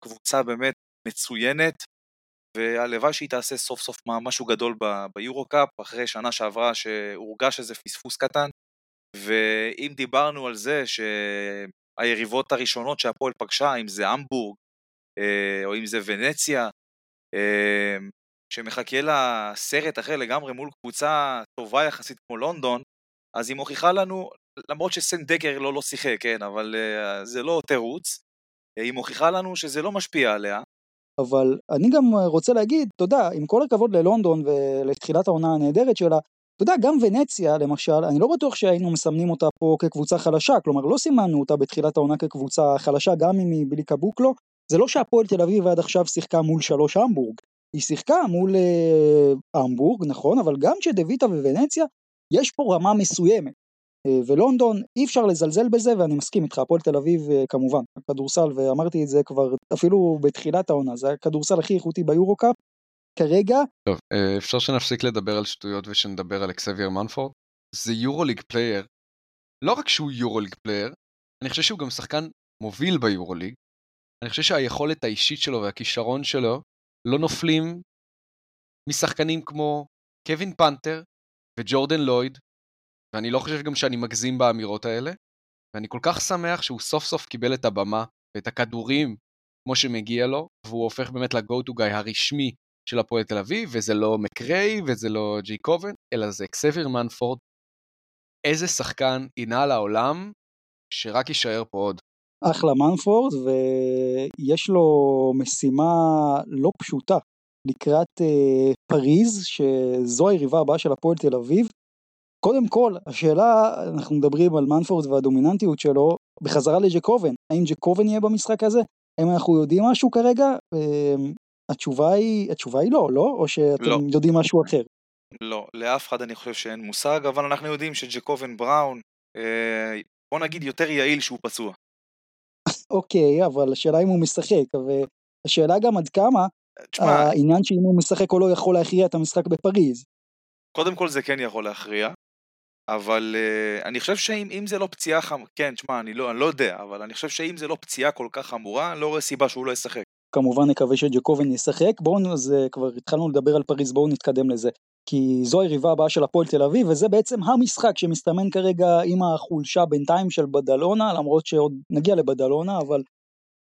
קבוצה באמת מצוינת, והלוואי שהיא תעשה סוף סוף משהו גדול ביורוקאפ, אחרי שנה שעברה שהורגש איזה פספוס קטן, ואם דיברנו על זה שהיריבות הראשונות שהפועל פגשה, אם זה המבורג, או אם זה ונציה, שמחכה לה סרט אחרי לגמרי מול קבוצה טובה יחסית כמו לונדון, אז היא מוכיחה לנו, למרות שסנדקר לא, לא שיחה, כן, אבל uh, זה לא תירוץ, היא מוכיחה לנו שזה לא משפיע עליה. אבל אני גם רוצה להגיד, תודה, עם כל הכבוד ללונדון ולתחילת העונה הנהדרת שלה, תודה, גם ונציה למשל, אני לא בטוח שהיינו מסמנים אותה פה כקבוצה חלשה, כלומר לא סימנו אותה בתחילת העונה כקבוצה חלשה, גם אם היא בלי קבוקלו, זה לא שהפועל תל אביב עד עכשיו שיחקה מול שלוש המבורג, היא שיחקה מול uh, המבורג, נכון, אבל גם שדוויטה וונציה, יש פה רמה מסוימת, ולונדון אי אפשר לזלזל בזה, ואני מסכים איתך, הפועל תל אביב כמובן, הכדורסל, ואמרתי את זה כבר אפילו בתחילת העונה, זה הכדורסל הכי איכותי ביורוקאפ, כרגע. טוב, אפשר שנפסיק לדבר על שטויות ושנדבר על אקסבייר מנפורד? זה יורוליג פלייר, לא רק שהוא יורוליג פלייר, אני חושב שהוא גם שחקן מוביל ביורוליג, אני חושב שהיכולת האישית שלו והכישרון שלו לא נופלים משחקנים כמו קווין פנתר וג'ורדן לויד, ואני לא חושב גם שאני מגזים באמירות האלה, ואני כל כך שמח שהוא סוף סוף קיבל את הבמה ואת הכדורים כמו שמגיע לו, והוא הופך באמת ל-go to guy הרשמי של הפועל תל אביב, וזה לא מקריי וזה לא ג'י קובן, אלא זה אקסבייר מנפורד. איזה שחקן ינהל העולם שרק יישאר פה עוד. אחלה מנפורד, ויש לו משימה לא פשוטה לקראת אה, פריז, שזו היריבה הבאה של הפועל תל אביב. קודם כל, השאלה, אנחנו מדברים על מנפורד והדומיננטיות שלו, בחזרה לג'קובן, האם ג'קובן יהיה במשחק הזה? האם אנחנו יודעים משהו כרגע? אה, התשובה היא, התשובה היא לא, לא? או שאתם לא. יודעים משהו אחר? לא, לאף אחד אני חושב שאין מושג, אבל אנחנו יודעים שג'קובן בראון, אה, בוא נגיד יותר יעיל שהוא פצוע. אוקיי, אבל השאלה אם הוא משחק, והשאלה גם עד כמה, תשמע, העניין שאם הוא משחק או לא יכול להכריע את המשחק בפריז. קודם כל זה כן יכול להכריע, אבל uh, אני חושב שאם אם זה לא פציעה חמורה, כן, תשמע, אני לא, אני לא יודע, אבל אני חושב שאם זה לא פציעה כל כך חמורה, לא רואה סיבה שהוא לא ישחק. כמובן נקווה שג'קובן ישחק, בואו, אז כבר התחלנו לדבר על פריז, בואו נתקדם לזה, כי זו היריבה הבאה של הפועל תל אביב, וזה בעצם המשחק שמסתמן כרגע עם החולשה בינתיים של בדלונה, למרות שעוד נגיע לבדלונה, אבל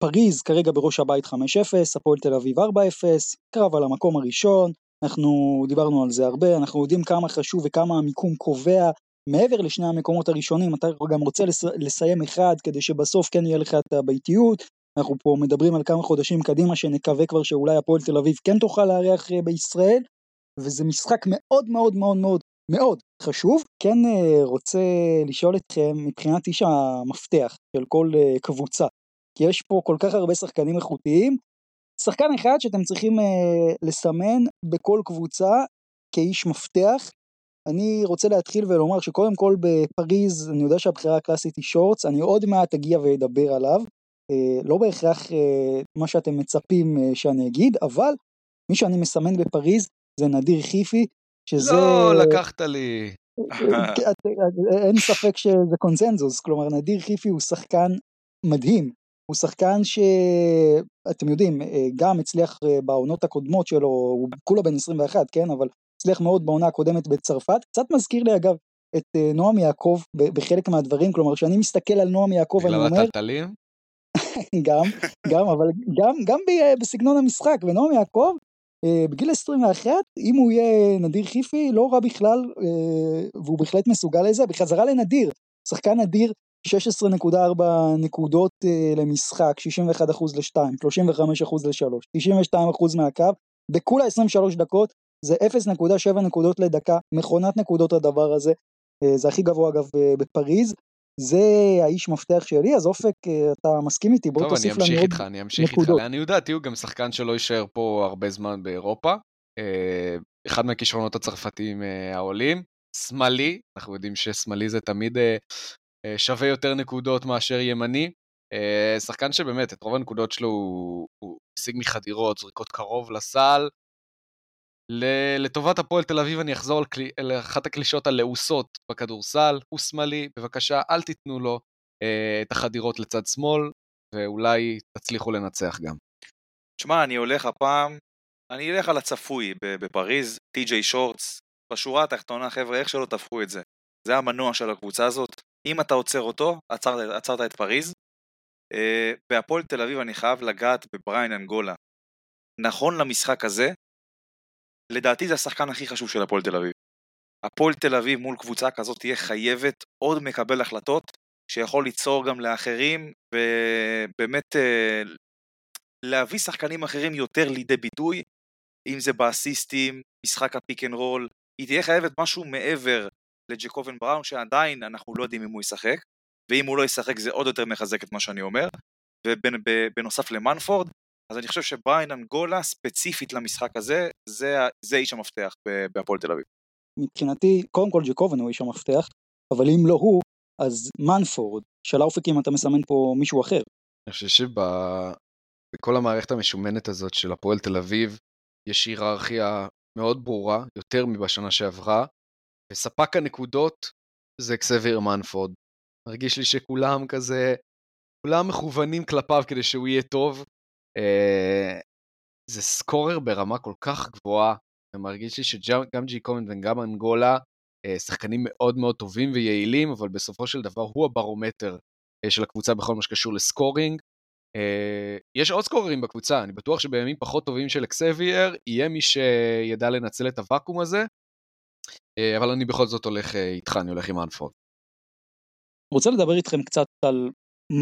פריז כרגע בראש הבית חמש אפס, הפועל תל אביב ארבע אפס, קרב על המקום הראשון, אנחנו דיברנו על זה הרבה, אנחנו יודעים כמה חשוב וכמה המיקום קובע, מעבר לשני המקומות הראשונים, אתה גם רוצה לסיים אחד, כדי שבסוף כן יהיה לך את הביתיות, אנחנו פה מדברים על כמה חודשים קדימה, שנקווה כבר שאולי הפועל תל אביב כן תוכל להריח בישראל, וזה משחק מאוד מאוד מאוד מאוד מאוד חשוב. כן רוצה לשאול אתכם, מבחינת איש המפתח של כל קבוצה, כי יש פה כל כך הרבה שחקנים איכותיים, שחקן אחד שאתם צריכים אה, לסמן בכל קבוצה כאיש מפתח. אני רוצה להתחיל ולומר שקודם כל בפריז, אני יודע שהבחירה הקלאסית היא שורץ, אני עוד מעט אגיע ואדבר עליו, אה, לא בהכרח אה, מה שאתם מצפים אה, שאני אגיד, אבל מי שאני מסמן בפריז זה נדיר חיפי, שזה... לא, לקחת לי. אין ספק שזה קונצנזוס, כלומר נדיר חיפי הוא שחקן מדהים, הוא שחקן שאתם יודעים, גם הצליח בעונות הקודמות שלו, הוא כולו בן עשרים ואחת, כן? אבל הצליח מאוד בעונה הקודמת בצרפת, קצת מזכיר לי אגב את נועם יעקב בחלק מהדברים, כלומר שאני מסתכל על נועם יעקב, אני אומר... בגלל הטלטלים? גם, גם, אבל גם, גם בסגנון המשחק, ונועם יעקב, בגיל עשרים ואחת, אם הוא יהיה נדיר חיפי, לא רע בכלל, והוא בהחלט מסוגל לזה, בחזרה לנדיר, שחקן נדיר, שש עשרה נקודה ארבע נקודות למשחק, שישים ואחד אחוז ל-שתיים, שלושים וחמישה אחוז ל-שלוש, תשעים ושתיים אחוז מהקו, בכולה עשרים ושלוש דקות, זה אפס נקודה שבע נקודות לדקה, מכונת נקודות הדבר הזה, זה הכי גבוה אגב בפריז, זה האיש מפתח שלי, אז אופק, אתה מסכים איתי, בוא תוסיף לנו עוד נקודות. טוב, אני אמשיך איתך, אני יודעת, תהיו גם שחקן שלא יישאר פה הרבה זמן באירופה, אחד מהכישרונות הצרפתיים העולים, שמאלי, אנחנו יודעים ששמאלי זה תמיד שווה יותר נקודות מאשר ימני, שחקן שבאמת, את רוב הנקודות שלו הוא השיג מחדירות, זריקות קרוב לסל, לטובת הפועל תל אביב אני אחזור על אחת הקלישות הלעוסות בכדורסל, הוא שמאלי, בבקשה אל תיתנו לו את החדירות לצד שמאל, ואולי תצליחו לנצח גם. תשמע, אני הולך הפעם, אני אלך על הצפוי בפריז, טי.ג'יי שורטס, בשורה התחתונה, חבר'ה, איך שלא תפכו את זה, זה המנוע של הקבוצה הזאת, אם אתה עוצר אותו, עצרת, עצרת את פריז, והפועל תל אביב אני חייב לגעת בבריין אנגולה, נכון למשחק הזה, לדעתי זה השחקן הכי חשוב של הפועל תל אביב. הפועל תל אביב מול קבוצה כזאת תהיה חייבת עוד מקבל החלטות, שיכול ליצור גם לאחרים, ובאמת להביא שחקנים אחרים יותר לידי ביטוי, אם זה באסיסטים, משחק הפיק אנד רול, היא תהיה חייבת משהו מעבר לג'קובן בראון, שעדיין אנחנו לא יודעים אם הוא ישחק, ואם הוא לא ישחק זה עוד יותר מחזק את מה שאני אומר, ובנוסף למנפורד, אז אני חושב שבריין אנגולה, ספציפית למשחק הזה, זה, זה איש המפתח בהפועל תל אביב. מבחינתי, קודם כל ג'קובן הוא איש המפתח, אבל אם לא הוא, אז מנפורד, שאלה אופק אם אתה מסמן פה מישהו אחר. אני חושב שבכל המערכת המשומנת הזאת של הפועל תל אביב, יש היררכיה מאוד ברורה, יותר מבשנה שעברה, וספק הנקודות זה קסביר מנפורד. מרגיש לי שכולם כזה, כולם מכוונים כלפיו כדי שהוא יהיה טוב, Uh, זה סקורר ברמה כל כך גבוהה, ומרגיש לי שגם ג'י קומנט וגם אנגולה uh, שחקנים מאוד מאוד טובים ויעילים, אבל בסופו של דבר הוא הברומטר uh, של הקבוצה בכל מה שקשור לסקורינג. uh, יש עוד סקוררים בקבוצה, אני בטוח שבימים פחות טובים של אקסבייר יהיה מי שידע לנצל את הוואקום הזה, uh, אבל אני בכל זאת הולך uh, איתך, אני הולך עם אנפורד. רוצה לדבר איתכם קצת על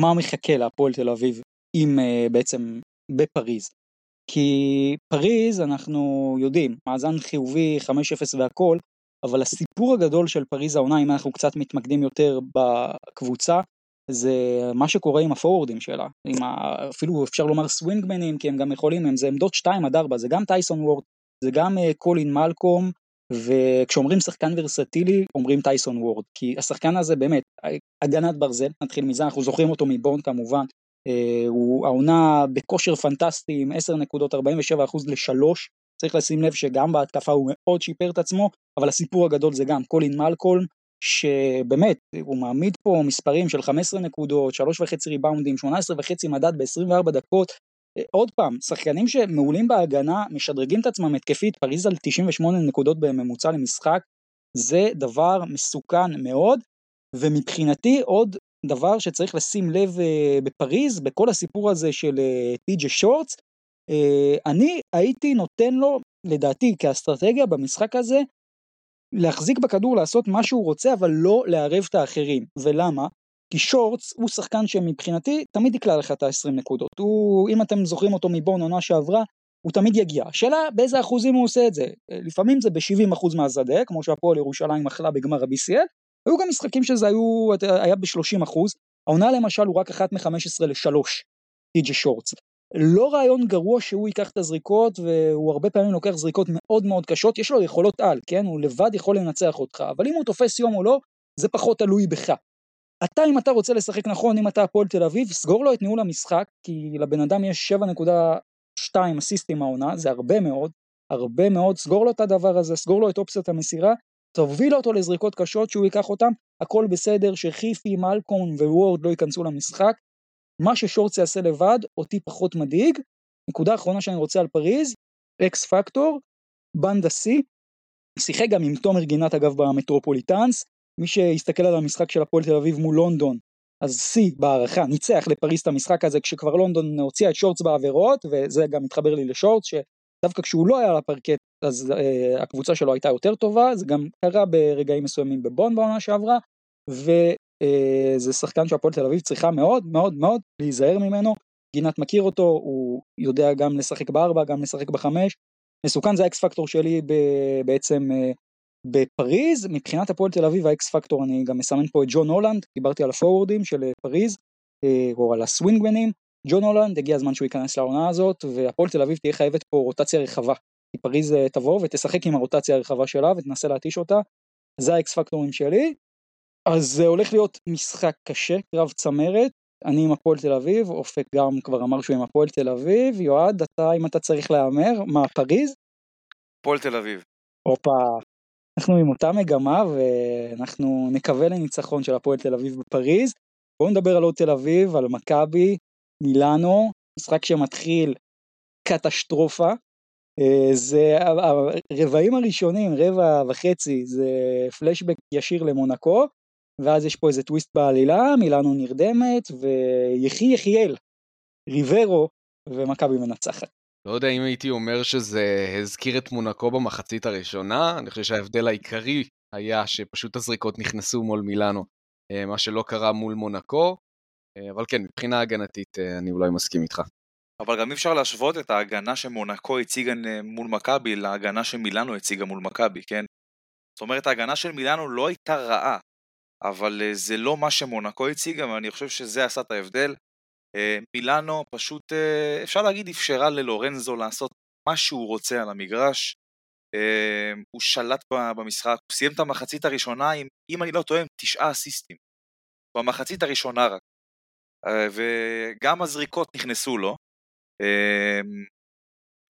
מה מחכה להפועל תל אביב עם uh, בעצם בפריז, כי פריז אנחנו יודעים, מאזן חיובי חמש אפס והכל, אבל הסיפור הגדול של פריז העונה, אם אנחנו קצת מתמקדים יותר בקבוצה, זה מה שקורה עם הפורורדים שלה, עם ה... אפילו אפשר לומר סווינגמנים, כי הם גם יכולים, הם זה עמדות שתיים עד ארבע, זה גם טייסון וורד, זה גם קולין מלקום, וכשאומרים שחקן ורסטילי, אומרים טייסון וורד, כי השחקן הזה באמת, הגנת ברזל, נתחיל מזה, אנחנו זוכרים אותו מבון כמובן, הוא העונה בכושר פנטסטי עם עשר נקודה ארבעים ושבע אחוז לשלוש, צריך לשים לב שגם בהתקפה הוא מאוד שיפר את עצמו, אבל הסיפור הגדול זה גם קולין מלקולם, שבאמת הוא מעמיד פה מספרים של חמש עשרה נקודות, שלוש נקודה חמש ריבאונדים, שמונה עשרה נקודה חמש מדד ב-עשרים וארבע דקות, עוד פעם, שחקנים שמעולים בהגנה, משדרגים את עצמם התקפית, פריז על תשעים ושמונה נקודות בממוצע למשחק, זה דבר מסוכן מאוד, ומבחינתי עוד דבר שצריך לשים לב בפריז, בכל הסיפור הזה של טי.ג'יי שורטס, אני הייתי נותן לו, לדעתי כאסטרטגיה במשחק הזה, להחזיק בכדור, לעשות מה שהוא רוצה, אבל לא לערב את האחרים. ולמה? כי שורטס הוא שחקן שמבחינתי תמיד יקלע לך את ה-עשרים נקודות. הוא, אם אתם זוכרים אותו מבון עונה שעברה, הוא תמיד יגיע. השאלה באיזה אחוזים הוא עושה את זה? לפעמים זה ב-שבעים אחוז מהזדה, כמו שהפועל ירושלים מחלה בגמר ה-בי סי אל, היו גם משחקים שזה היו, היה ב-שלושים אחוז, העונה למשל הוא רק אחת מ-חמש עשרה ל-שלוש, טי.ג'יי שורטס. לא רעיון גרוע שהוא ייקח את הזריקות, והוא הרבה פעמים לוקח זריקות מאוד מאוד קשות, יש לו יכולות על, כן? הוא לבד יכול לנצח אותך, אבל אם הוא תופס יום או לא, זה פחות תלוי בך. אתה, אם אתה רוצה לשחק נכון, אם אתה הפועל תל אביב, סגור לו את ניהול המשחק, כי לבן אדם יש שבע נקודה שתיים אסיסטים העונה, זה הרבה מאוד, הרבה מאוד, סגור לו את הדבר הזה, סגור לו את אופציית המסירה, תוביל אותו לזריקות קשות שהוא ייקח אותם, הכל בסדר, שחיפי, מלקום ווורד לא ייכנסו למשחק, מה ששורץ יעשה לבד אותי פחות מדאיג. נקודה אחרונה שאני רוצה על פריז, אקס פקטור, בנדה סי, שיחק גם עם תומר גינת אגב במטרופוליטנס, מי שהסתכל על המשחק של הפועל תל אביב מול לונדון, אז סי בהערכה ניצח לפריז את המשחק הזה, כשכבר לונדון הוציאה את שורץ בעבירות, וזה גם מתחבר לי לשורץ, שדווקא כשהוא לא היה על הפרקט, אז uh, הקבוצה שלו הייתה יותר טובה, זה גם קרה ברגעים מסוימים בבון בעונה שעברה, וזה uh, שחקן שהפועל תל אביב צריכה מאוד מאוד מאוד להיזהר ממנו, גינת מכיר אותו, הוא יודע גם לשחק בארבע, גם לשחק בחמש, מסוכן. זה האקס פקטור שלי ב- בעצם uh, בפריז. מבחינת הפועל תל אביב האקס פקטור, אני גם מסמן פה את ג'ון הולנד, דיברתי על הפורורדים של פריז, uh, או על הסווינגמנים, ג'ון הולנד, הגיע הזמן שהוא ייכנס לעונה הזאת, והפועל תל אביב תהיה חייבת פה רוטציה רחבה, כי פריז תבוא ותשחק עם הרוטציה הרחבה שלה ותנסה להתיש אותה. זה האקס פקטורים שלי. אז זה הולך להיות משחק קשה, קרב צמרת, אני עם הפועל תל אביב, אופק גם כבר אמר שהוא עם הפועל תל אביב. יועד, אתה, אם אתה צריך להאמר, מה פריז? הפועל תל אביב. אופה, אנחנו עם אותה מגמה, ואנחנו נקווה לניצחון של הפועל תל אביב בפריז. בואו נדבר על עוד תל אביב, על מכבי, מילאנו, משחק שמתחיל קטשטרופה. זה הרבעים הראשונים, רבע וחצי, זה פלשבק ישיר למונקו, ואז יש פה איזה טוויסט בעלילה, מילאנו נרדמת, ויחי יחיאל, ריברו, ומכבי מנצחת. לא יודע אם הייתי אומר שזה הזכיר את מונקו במחצית הראשונה, אני חושב שההבדל העיקרי היה שפשוט הזריקות נכנסו מול מילאנו, מה שלא קרה מול מונקו, אבל כן, מבחינה הגנתית אני אולי מסכים איתך. אבל גם אפשר להשוות את ההגנה שמונקו הציגה מול מכבי להגנה שמילאנו הציגה מול מכבי, כן? זאת אומרת, ההגנה של מילאנו לא הייתה רעה, אבל זה לא מה שמונקו הציגה, ואני חושב שזה עשה את ההבדל. מילאנו פשוט, אפשר להגיד, אפשרה ללורנזו לעשות מה שהוא רוצה על המגרש, הוא שלט במשחק, הוא סיים את המחצית הראשונה, אם אני לא טועה, תשעה אסיסטים, במחצית הראשונה רק, וגם הזריקות נכנסו לו,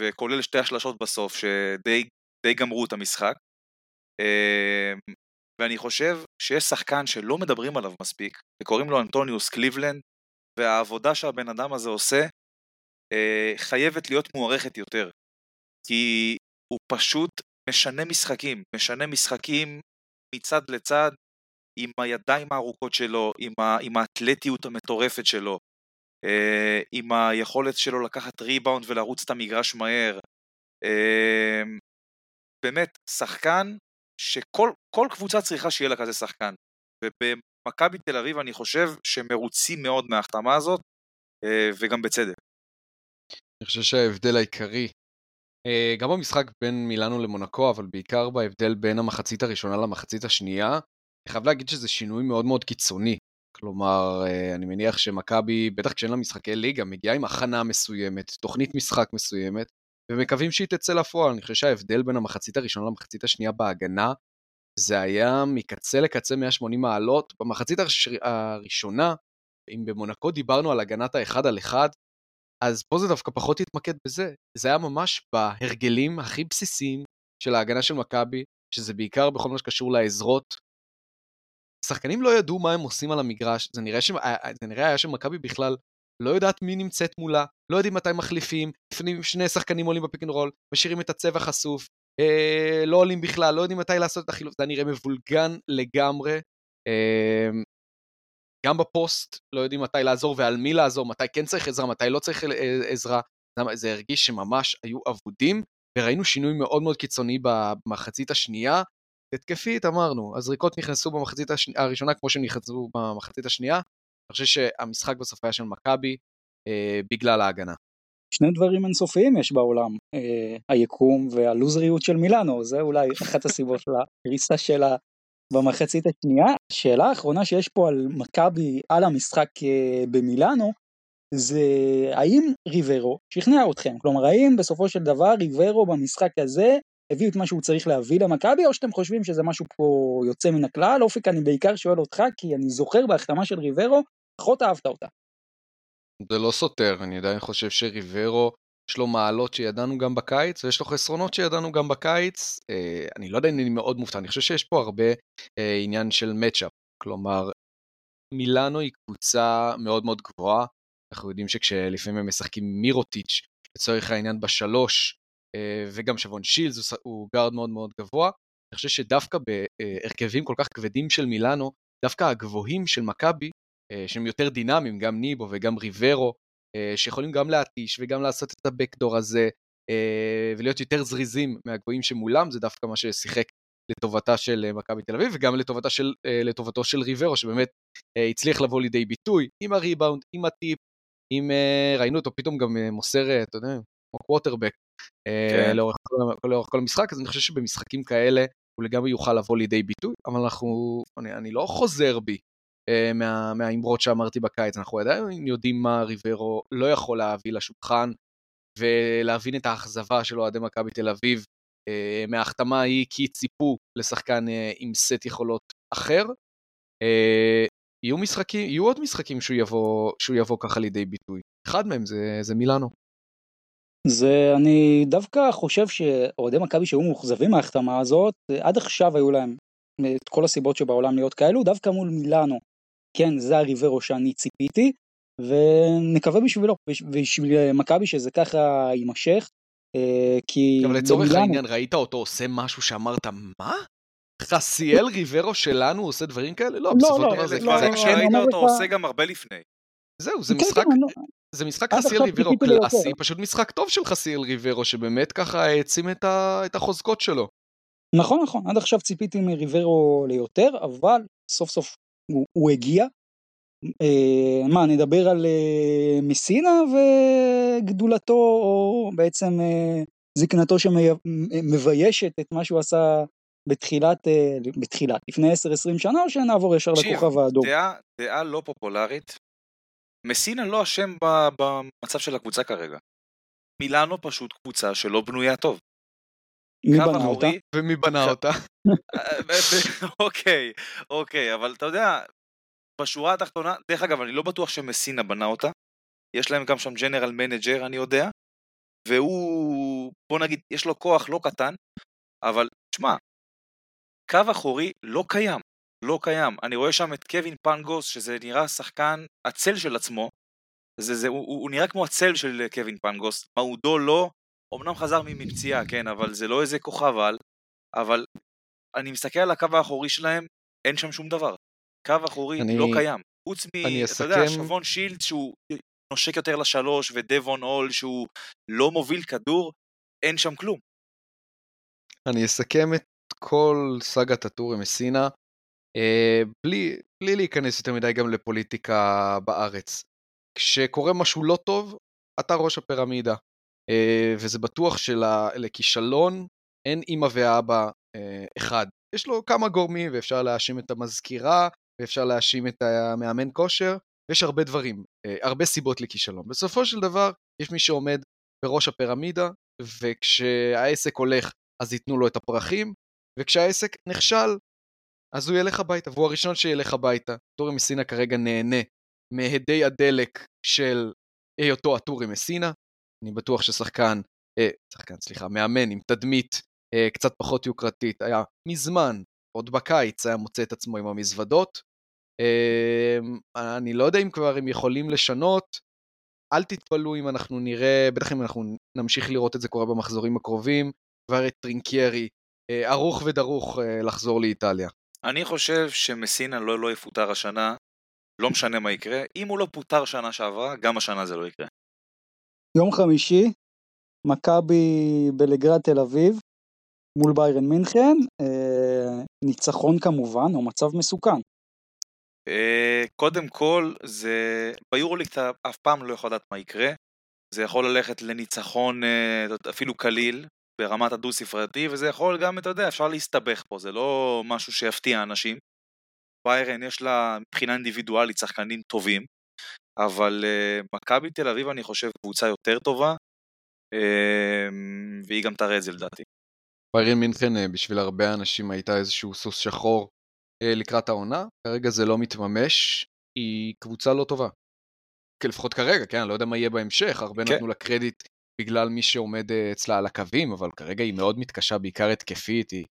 וכולל שתי השלשות בסוף שדי די גמרו את המשחק. ואני חושב שיש שחקן שלא מדברים עליו מספיק, וקוראים לו אנטוניוס קליבלנד, והעבודה שהבן אדם הזה עושה חייבת להיות מוערכת יותר, כי הוא פשוט משנה משחקים, משנה משחקים מצד לצד, עם הידיים הארוכות שלו, עם, ה- עם האתלטיות המטורפת שלו, Uh, עם היכולת שלו לקחת ריבאונד ולרוץ את המגרש מהר. uh, באמת שחקן שכל כל קבוצה צריכה שיהיה לה כזה שחקן, ובמכבי תל אביב אני חושב שמרוצים מאוד מההחתמה הזאת, uh, וגם בצדק. אני חושב שההבדל העיקרי uh, גם במשחק בין מילאנו למונקו, אבל בעיקר בהבדל בין המחצית הראשונה למחצית השנייה, אני חייב להגיד שזה שינוי מאוד מאוד קיצוני. כלומר, אני מניח שמכבי, בטח כשאין לה משחקי ליגה, מגיעה עם הכנה מסוימת, תוכנית משחק מסוימת, ומקווים שהיא תצא לפועל. אני חושב שההבדל בין המחצית הראשונה למחצית השנייה בהגנה, זה היה מקצה לקצה מאה ושמונים מעלות. במחצית הראשונה, אם במונקו דיברנו על הגנת האחד על אחד, אז פה זה דווקא פחות התמקד בזה. זה היה ממש בהרגלים הכי בסיסיים של ההגנה של מכבי, שזה בעיקר בכל מה שקשור לעזרות, שחקנים לא ידעו מה הם עושים על המגרש, זה נראה, ש... זה נראה היה שמכבי בכלל לא יודעת מי נמצאת מולה, לא יודעים מתי מחליפים, שני שחקנים עולים בפיקנרול, משאירים את הצבע חשוף, אה, לא עולים בכלל, לא יודעים מתי לעשות את החילוף, זה נראה מבולגן לגמרי, אה, גם בפוסט לא יודעים מתי לעזור ועל מי לעזור, מתי כן צריך עזרה, מתי לא צריך עזרה, זה הרגיש שממש היו עבודים, וראינו שינוי מאוד מאוד קיצוני במחצית השנייה, התקפית, אמרנו, הזריקות נכנסו במחצית השני, הראשונה כמו שהם נכנסו במחצית השנייה. אני חושב שהמשחק בסוף היה של מכבי אה, בגלל ההגנה. שני דברים אינסופיים יש בעולם, אה, היקום והלוזריות של מילאנו, זה אולי אחת הסיבות להריסה שלה במחצית השנייה. השאלה האחרונה שיש פה על מכבי, על המשחק אה, במילאנו, זה האם ריברו שכנע אתכם? כלומר, האם בסופו של דבר ריברו במשחק הזה הביא את מה שהוא צריך להביא למכבי, או שאתם חושבים שזה משהו פה יוצא מן הכלל? אופק, אני בעיקר שואל אותך, כי אני זוכר בהחתמה של ריברו, פחות אהבת אותה. זה לא סותר, אני עדיין חושב שריברו, יש לו מעלות שידענו גם בקיץ, ויש לו חסרונות שידענו גם בקיץ. אה, אני לא יודע אם אני מאוד מופתע, אני חושב שיש פה הרבה אה, עניין של מאצ'אפ, כלומר, מילאנו היא קבוצה מאוד מאוד גבוהה, אנחנו יודעים שכשלפעמים הם משחקים מירוטיץ' לצורך העניין בשלוש, וגם שבון שילס הוא גארד מאוד מאוד גבוה, אני חושב שדווקא בהרכבים כל כך כבדים של מילאנו, דווקא הגבוהים של מקאבי, שהם יותר דינמיים, גם ניבו וגם ריברו, שיכולים גם להתיש וגם לעשות את הבקדור הזה, ולהיות יותר זריזים מהגבוהים שמולם, זה דווקא מה ששיחק לטובתה של מכבי תל אביב, וגם לטובתה של, לטובתו של ריברו, שבאמת הצליח לבוא לידי ביטוי, עם הריבאונד, עם הטיפ, עם ראינו אותו פתאום גם מוסר, אתה יודע, כמו קווטרבק, לאורך כל המשחק, אז אני חושב שבמשחקים כאלה, הוא לגמרי יוכל לבוא לידי ביטוי, אבל אנחנו, אני, אני לא חוזר בי, מה, מהאמרות שאמרתי בקיץ, אנחנו עדיין יודעים מה ריברו לא יכול להביא לשולחן, ולהבין את האכזבה של אוהדי מכבי תל אביב, מההחתמה היא כי ציפו לשחקן עם סט יכולות אחר, יהיו משחקים, יהיו עוד משחקים שהוא יבוא, שהוא יבוא ככה לידי ביטוי, אחד מהם זה, זה מילאנו. זה, אני דווקא חושב שאוהדי מכבי שהיו מאוכזבים מההחתמה הזאת, עד עכשיו היו להם את כל הסיבות שבעולם להיות כאלו, דווקא מול מילאנו, כן, זה הריברו שאני ציפיתי, ונקווה בשבילו, בשביל מכבי שזה ככה יימשך, כי... אבל לצורך העניין ראית אותו עושה משהו שאמרת, מה? חסיאל ריברו שלנו עושה דברים כאלה? לא, בסופו של דבר זה כזה, כשראית אותו עושה גם הרבה לפני. זהו, זה משחק... זה משחק חסיאל ריברו קלאסי, פשוט משחק טוב של חסיאל ריברו, שבאמת ככה העצים את החוזקות שלו. נכון, נכון, עד עכשיו ציפיתי מריברו ליותר, אבל סוף סוף הוא, הוא הגיע. אה, מה, נדבר על אה, מסינה וגדולתו, או בעצם אה, זקנתו שמביישת את מה שהוא עשה בתחילת, אה, בתחילת לפני עשר עשרים שנה, או שנעבור ישר לכוכב האדום? דעה, דעה לא פופולרית, מסינה לא אשם במצב של הקבוצה כרגע. מילאנו פשוט קבוצה שלא בנויה טוב. מי בנה אותה? ומי בנה אותה? אוקיי, אוקיי, אבל אתה יודע, בשורה התחתונה, דרך אגב, אני לא בטוח שמסינה בנה אותה, יש להם גם שם ג'נרל מנג'ר, אני יודע, והוא, בוא נגיד, יש לו כוח לא קטן, אבל תשמע, קו אחורי לא קיים, לא קיים, אני רואה שם את קווין פנגוס, שזה נראה שחקן, הצל של עצמו, זה, זה, הוא, הוא נראה כמו הצל של קווין פנגוס, מעודו לא, אמנם חזר מפציעה, כן, אבל זה לא איזה כוכב על, אבל אני מסתכל על הקו האחורי שלהם, אין שם שום דבר. קו אחורי אני, לא קיים. חוץ מ, אתה אסכם... יודע, שבון שילד שהוא נושק יותר לשלוש, ודבון אול שהוא לא מוביל כדור, אין שם כלום. אני אסכם את כל סגת הטור עם מסינה, אה, בלי, בלי להיכנס יותר מדי גם לפוליטיקה בארץ. כשקורה משהו לא טוב, אתה ראש הפירמידה. וזה בטוח שלכישלון אין אמא ואבא אחד. יש לו כמה גורמים, ואפשר להאשים את המזכירה, ואפשר להאשים את המאמן כושר, ויש הרבה דברים, הרבה סיבות לכישלון. בסופו של דבר, יש מי שעומד בראש הפירמידה, וכשהעסק הולך, אז ייתנו לו את הפרחים, וכשהעסק נכשל, אז הוא ילך הביתה, והוא הראשון שילך הביתה. טורי מסינה כרגע נהנה מהדי הדלק של היותו הטורי מסינה, אני בטוח ששחקן, אה, שחקן, סליחה, מאמן עם תדמית אה, קצת פחות יוקרתית, היה מזמן, עוד בקיץ היה מוצא את עצמו עם המזוודות, אה, אני לא יודע אם כבר הם יכולים לשנות, אל תתפלו אם אנחנו נראה, בטח אם אנחנו נמשיך לראות את זה קורה במחזורים הקרובים, כבר את טרינקיירי, אה, ארוך ודרוך אה, לחזור לאיטליה. אני חושב שמסינה לא, לא יפוטר השנה, לא משנה מה יקרה, אם הוא לא פוטר שנה שעברה, גם השנה זה לא יקרה. יום חמישי, מכבי בלגרד תל אביב, מול ביירן מינכן, אה, ניצחון כמובן, או מצב מסוכן. אה, קודם כל, זה, ביורוליג אתה אף פעם לא יכול לדעת מה יקרה, זה יכול ללכת לניצחון אה, אפילו קליל, ברמת הדו ספרתי, וזה יכול גם, אתה יודע, אפשר להסתבך פה, זה לא משהו שיפתיע אנשים. ביירן יש לה מבחינה אינדיבידואלית שחקנים טובים, אבל uh, מכבי תל אביב אני חושב קבוצה יותר טובה, uh, והיא גם תראה את זה לדעתי. ביירן מינכן בשביל הרבה אנשים הייתה איזשהו סוס שחור uh, לקראת העונה, כרגע זה לא מתממש, היא קבוצה לא טובה. לפחות כרגע, כן, אני לא יודע מה יהיה בהמשך, הרבה כן. נתנו לה קרדיט בגלל מי שעומד uh, אצלה על הקווים, אבל כרגע היא מאוד מתקשה, בעיקר התקפית, היא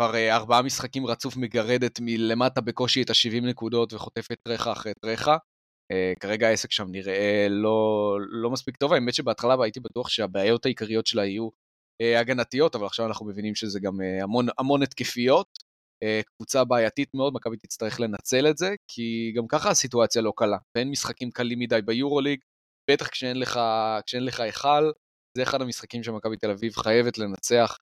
כבר uh, ארבעה משחקים רצוף מגרדת מלמטה בקושי את ה-שבעים נקודות וחוטפת רכה אחרי רכה, כרגע העסק שם נראה לא מספיק טוב, האמת שבהתחלה הייתי בטוח שהבעיות העיקריות שלה יהיו הגנתיות, אבל עכשיו אנחנו מבינים שזה גם המון התקפיות, קבוצה בעייתית מאוד, מכבי תצטרך לנצל את זה, כי גם ככה הסיטואציה לא קלה, ואין משחקים קלים מדי ביורוליג, בטח כשאין לך, כשאין לך איכל, זה אחד המשחקים שמכבי תל אביב חייבת לנצח,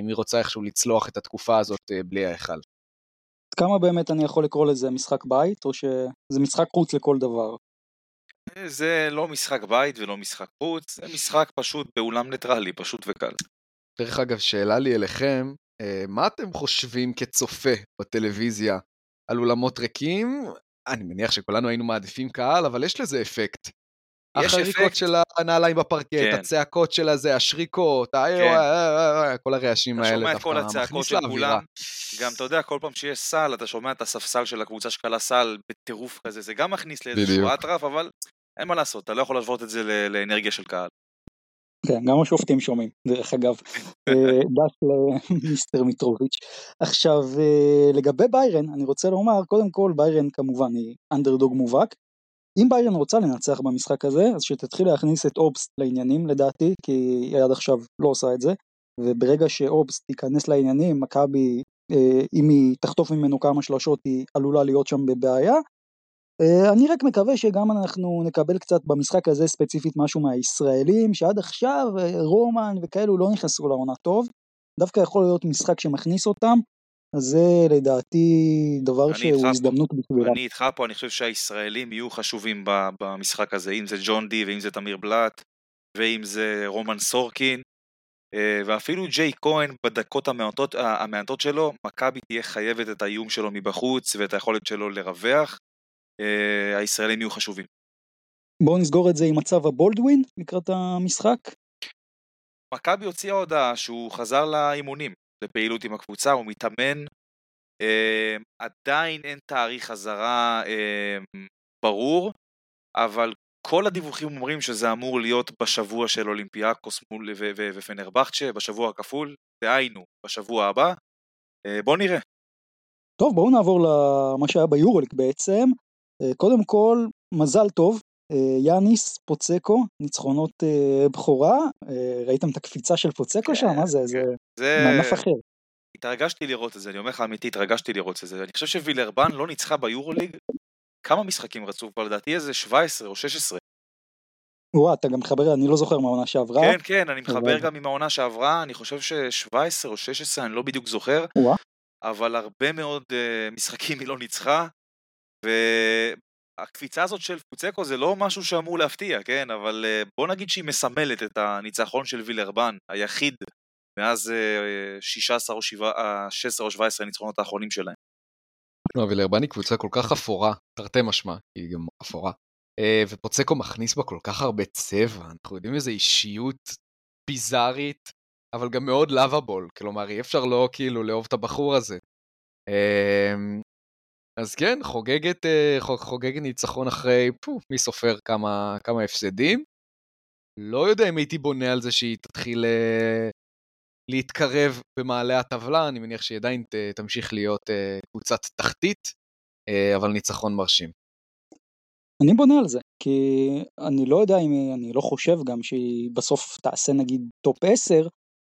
אם היא רוצה איכשהו לצלוח את התקופה הזאת בלי האיכל. כמה באמת אני יכול לקרוא לזה משחק בית, או שזה משחק חוץ לכל דבר? זה לא משחק בית ולא משחק חוץ, זה משחק פשוט באולם ניטרלי, פשוט וקל. דרך אגב, שאלה לי אליכם, מה אתם חושבים כצופה בטלוויזיה על אולמות ריקים? אני מניח שכולנו היינו מעדיפים קהל, אבל יש לזה אפקט. החריקות של הנעליים בפרקט, הצעקות של הזה, השריקות, כל הרעשים האלה. אתה שומע את כל הצעקות של כולם, גם אתה יודע, כל פעם שיש סל, אתה שומע את הספסל של הקבוצה שקלה סל בטירוף כזה, זה גם מכניס לאיזשהו אטרף, אבל אין מה לעשות, אתה לא יכול להשוות את זה לאנרגיה של קהל. כן, גם השופטים שומעים, דרך אגב, דף למיסטר מיטרוביץ'. עכשיו, לגבי ביירן, אני רוצה לומר, קודם כל, ביירן כמובן היא אנדרדוג מובהק, אם ביירן רוצה לנצח במשחק הזה, אז שתתחיל להכניס את אובסט לעניינים לדעתי, כי היא עד עכשיו לא עושה את זה, וברגע שאובסט ייכנס לעניינים, מכבי, אם היא תחטוף ממנו כמה שלשות, היא עלולה להיות שם בבעיה. אני רק מקווה שגם אנחנו נקבל קצת במשחק הזה ספציפית משהו מהישראלים, שעד עכשיו רומן וכאלו לא נכנסו לעונה טוב, דווקא יכול להיות משחק שמכניס אותם, זה לדעתי דבר שהוא הזדמנות בשבילה. אני איתך פה, אני חושב שהישראלים יהיו חשובים במשחק הזה, אם זה ג'ון די ואם זה תמיר בלט, ואם זה רומן סורקין, ואפילו ג'יי כהן בדקות המעטות שלו, מכבי תהיה חייבת את האיום שלו מבחוץ ואת היכולת שלו לרווח, הישראלים יהיו חשובים. בואו נסגור את זה עם מצב הבולדווין לקראת המשחק. מכבי הוציאה הודעה שהוא חזר לאימונים, לפעילות עם הקבוצה, הוא מתאמן, אה, עדיין אין תאריך חזרה אה, ברור, אבל כל הדיווחים אומרים שזה אמור להיות בשבוע של אולימפיאקוס מול ו- ו- ופנרבחצ'ה, בשבוע הכפול, דהיינו, בשבוע הבא, אה, בואו נראה. טוב, בואו נעבור למה שהיה ביורוליג בעצם, אה, קודם כל, מזל טוב, יאניס, פוצקו, ניצחונות בחורה, ראיתם את הקפיצה של פוצקו שם? מה זה? זה מענף אחר. התרגשתי לראות את זה, אני אומר לך אמיתי, התרגשתי לראות את זה, אני חושב שווילרבן לא ניצחה ביורוליג, כמה משחקים רצו, אבל לדעתי איזה שבע עשרה או שש עשרה. וואה, אתה גם מחבר, אני לא זוכר מהעונה שעברה. כן, כן, אני מחבר גם עם העונה שעברה, אני חושב ש-שבע עשרה או שש עשרה, אני לא בדיוק זוכר, אבל הרבה מאוד משחקים היא לא ניצחה, ו... הקפיצה הזאת של פוצקו זה לא משהו שאמור להפתיע, כן, אבל בוא נגיד שהיא מסמלת את הניצחון של וילרבן, היחיד, מאז שש עשרה או שבע עשרה הניצחונות האחרונים שלהם. לא, וילרבן היא קבוצה כל כך אפורה, תרתי משמע, היא גם אפורה, ופוצקו מכניס בה כל כך הרבה צבע, אנחנו יודעים איזו אישיות ביזארית, אבל גם מאוד לאבאבול, כלומר אי אפשר לא כאילו לאהוב את הבחור הזה. אז כן, חוגגת, חוגגת ניצחון אחרי, פו, מי סופר כמה, כמה הפסדים. לא יודע אם הייתי בונה על זה שהיא תתחיל להתקרב במעלה הטבלה, אני מניח שהיא עדיין תמשיך להיות קבוצת תחתית, אבל ניצחון מרשים. אני בונה על זה, כי אני לא יודע אם, אני לא חושב גם שהיא בסוף תעשה נגיד טופ עשר,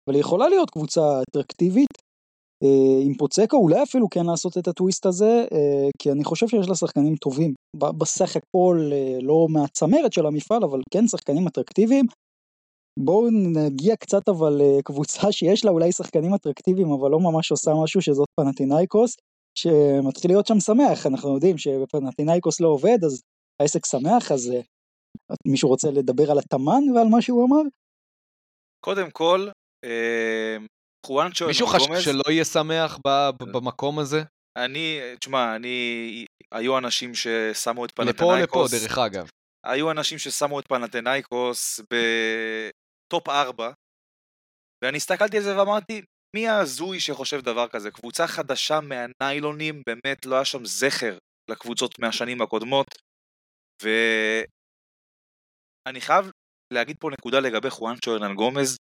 אבל היא יכולה להיות קבוצה אטרקטיבית, עם פוצקו אולי אפילו כן לעשות את הטוויסט הזה, כי אני חושב שיש לה שחקנים טובים, בסך הכל לא מהצמרת של המפעל, אבל כן שחקנים אטרקטיביים. בואו נגיע קצת אבל לקבוצה שיש לה אולי שחקנים אטרקטיביים, אבל לא ממש עושה משהו, שזאת פנתינייקוס, שמתחיל להיות שם שמח, אנחנו יודעים שפנתינייקוס לא עובד, אז העסק שמח, אז מישהו רוצה לדבר על התמן ועל מה שהוא אמר? קודם כל, מישהו חשב שלא יהיה שמח במקום הזה? אני, תשמע, אני, היו אנשים ששמו את פנתנייקוס, לפה לפה דרך אגב, היו אנשים ששמו את פנתנייקוס בטופ ארבע, ואני הסתכלתי על זה ואמרתי, מי הזוי שחושב דבר כזה? קבוצה חדשה מהניילונים, באמת לא היה שם זכר לקבוצות מהשנים הקודמות, ואני חייב להגיד פה נקודה לגבי חואנצ'ו הרנן-גומז,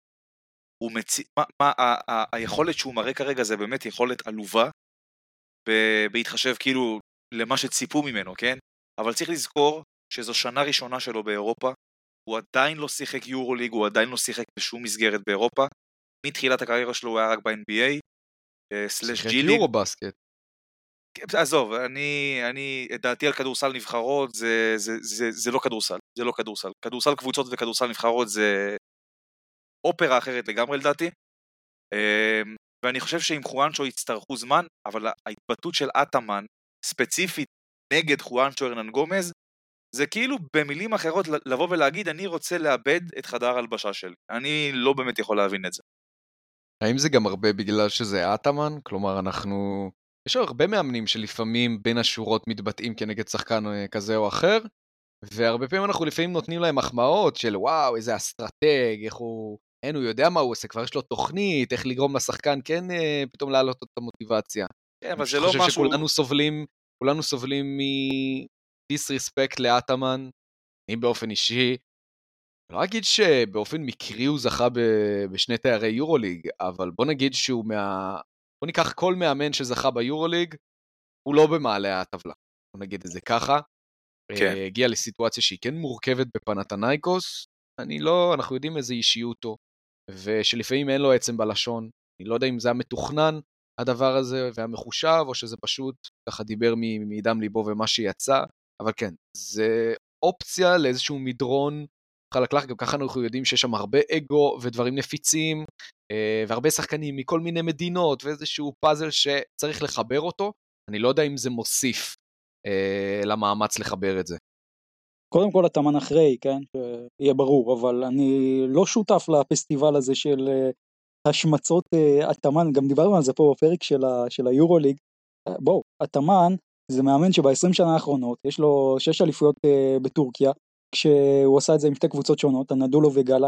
ומציא, מה, מה, ה, ה, היכולת שהוא מראה כרגע זה באמת יכולת עלובה, ב, בהתחשב כאילו למה שציפו ממנו, כן? אבל צריך לזכור שזו שנה ראשונה שלו באירופה, הוא עדיין לא שיחק יורוליג, הוא עדיין לא שיחק בשום מסגרת באירופה, מתחילת הקריירה שלו הוא היה רק ב-אן בי איי, סלש ג'י ליג. שיחק יורובסקט. עזוב, אני, אני, דעתי על כדורסל נבחרות, זה, זה, זה, זה לא כדורסל, זה לא כדורסל. כדורסל קבוצות וכדורסל נבחרות זה אופרה אחרת לגמרי לדעתי, ואני חושב שעם חואנצ'ו יצטרכו זמן, אבל ההתבטאות של אטאמן, ספציפית נגד חואנצ'ו הרנן גומז, זה כאילו במילים אחרות לבוא ולהגיד, אני רוצה לאבד את חדר הלבשה שלי. אני לא באמת יכול להבין את זה. האם זה גם הרבה בגלל שזה אטאמן? כלומר, אנחנו... יש הרבה מאמנים שלפעמים בין השורות מתבטאים כנגד שחקן כזה או אחר, והרבה פעמים אנחנו לפעמים נותנים להם מחמאות של וואו, איזה אסטרטג, איך הוא... אין, הוא יודע מה הוא עושה, כבר יש לו תוכנית, איך לגרום לשחקן, כן, פתאום להעלות את המוטיבציה. כן, אבל זה לא משהו... אני חושב שכולנו סובלים, כולנו סובלים מ-disrespect לאטאמן, אני באופן אישי, לא אגיד שבאופן מקרי הוא זכה ב- בשני תארי יורוליג, אבל בוא נגיד שהוא מה... בוא ניקח כל מאמן שזכה ביורוליג, הוא לא במעלה הטבלה, בוא נגיד את זה ככה, כן. הגיע לסיטואציה שהיא כן מורכבת בפנתנייקוס, אני לא, אנחנו יודעים איזה אישיותו, ושלפעמים אין לו עצם בלשון, אני לא יודע אם זה המתוכנן, הדבר הזה, והמחושב, או שזה פשוט ככה דיבר מידם ליבו ומה שיצא, אבל כן, זה אופציה לאיזשהו מדרון חלקלך, גם ככה אנחנו יודעים שיש שם הרבה אגו ודברים נפיצים, והרבה שחקנים מכל מיני מדינות, ואיזשהו פאזל שצריך לחבר אותו, אני לא יודע אם זה מוסיף למאמץ לחבר את זה. קודם כל אטאמן אחרי, כן, יהיה ברור, אבל אני לא שותף לפסטיבל הזה של השמצות אטאמן, גם דיברנו על זה פה בפרק של, ה, של היורוליג, בואו, אטאמן זה מאמן שב-עשרים שנה האחרונות, יש לו שש אליפויות בטורקיה, כשהוא עשה את זה עם שתי קבוצות שונות, הנדולו וגלה,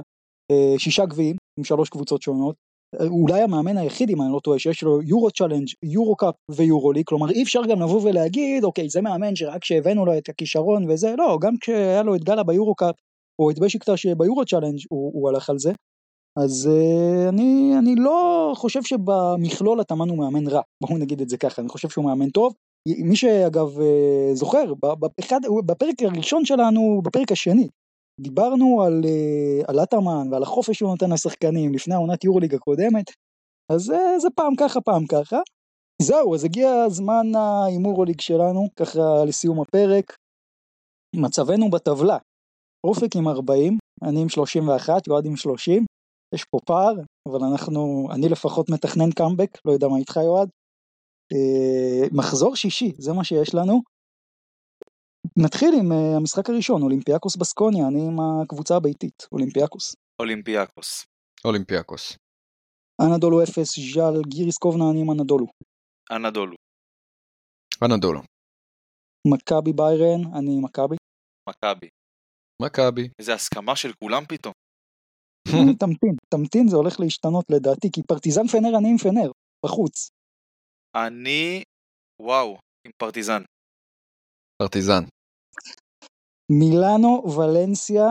שישה גביעים עם שלוש קבוצות שונות, אולי המאמן היחיד, אם אני לא טועה, שיש לו יורו צ'לנג', יורו קאפ ויורוליג, כלומר אי אפשר גם לבוא ולהגיד, אוקיי, זה מאמן שרק שהבאנו לו את הכישרון וזה, לא, גם כשהיה לו את גלה ביורו קאפ, או את בשיקטש שביורו צ'לנג' הוא, הוא הלך על זה, אז euh, אני, אני לא חושב שבמכלול אטאמן הוא מאמן רע, בואו נגיד את זה ככה, אני חושב שהוא מאמן טוב, מי שאגב זוכר, באחד, בפרק הראשון שלנו, בפרק השני, דיברנו על, על אטאמן ועל החופש שהוא נותן לשחקנים לפני העונת יורוליג הקודמת, אז זה, זה פעם ככה, פעם ככה. זהו, אז הגיע זמן היורוליג שלנו, ככה לסיום הפרק. מצבנו בטבלה, אופק עם ארבעים, אני עם שלושים ואחת, יועד עם שלושים, יש פה פער, אבל אנחנו, אני לפחות מתכנן קאמבק, לא יודע מה איתך יועד. אה, מחזור שישי, זה מה שיש לנו. נתחיל עם uh, המשחק הראשון, אולימפיאקוס בסקוניה, אני עם הקבוצה הביתית, אולימפיאקוס. אולימפיאקוס. אולימפיאקוס. אנדולו אפס, ז'אל גיריסקובנה, אני עם אנדולו. אנדולו. אנדולו. מכבי ביירן, אני עם מכבי. מכבי. מכבי. איזו הסכמה של כולם פתאום. תמתין, תמתין, זה הולך להשתנות לדעתי, כי פרטיזן פנר, אני עם פנר, בחוץ. אני, וואו, עם פרטיזן. פרטיזן. מילאנו, ולנסיה,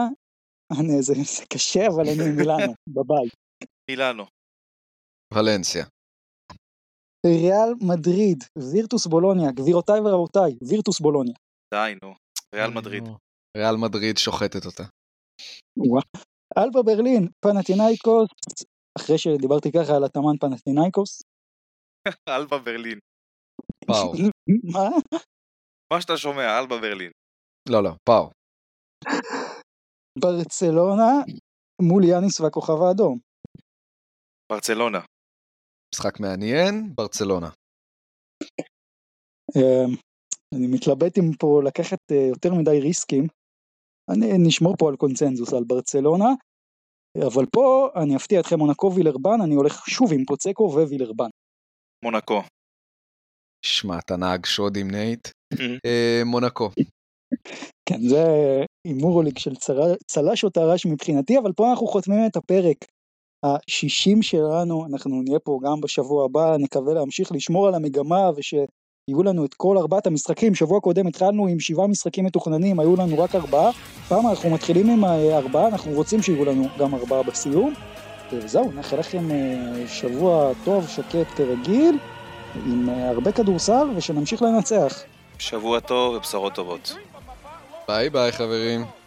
אני, זה, זה קשה, אבל אני מילאנו, בבית. מילאנו. ולנסיה. ריאל מדריד, וירטוס בולוניה, גבירותיי ורבותיי, וירטוס בולוניה. די, נו, ריאל מדריד. ריאל מדריד שוחטת אותה. אלבה ברלין, פנתינייקוס, אחרי שדיברתי ככה על אטאמן פנתינייקוס. אלבה ברלין. וואו. מה? מה שאתה שומע, אלבה ברלין. לא, לא, פאו. ברצלונה מול יאניס והכוכב האדום. ברצלונה. משחק מעניין, ברצלונה. אני מתלבט אם פה לקחת יותר מדי ריסקים. אני נשמור פה על קונצנזוס, על ברצלונה. אבל פה אני אפתיע אתכם, מונקו וילרבן, אני הולך שוב עם פוצקו ווילרבן. מונקו. שמע, אתה נהג שוד עם נייט. מונקו. כן, זה הימורוליג של צלש או טרש מבחינתי, אבל פה אנחנו חותמים את הפרק השישים שלנו, אנחנו נהיה פה גם בשבוע הבא, נקווה להמשיך לשמור על המגמה, ושיהיו לנו את כל ארבעת המשחקים, שבוע קודם התחלנו עם שבעה משחקים מתוכננים, היו לנו רק ארבעה, פעם אנחנו מתחילים עם ארבעה, אנחנו רוצים שיהיו לנו גם ארבעה בסיום, וזהו, נאחל לכם שבוע טוב, שקט כרגיל, עם הרבה כדורסל, ושנמשיך לנצח. שבוע טוב ובשורות טובות. ביי ביי חברים.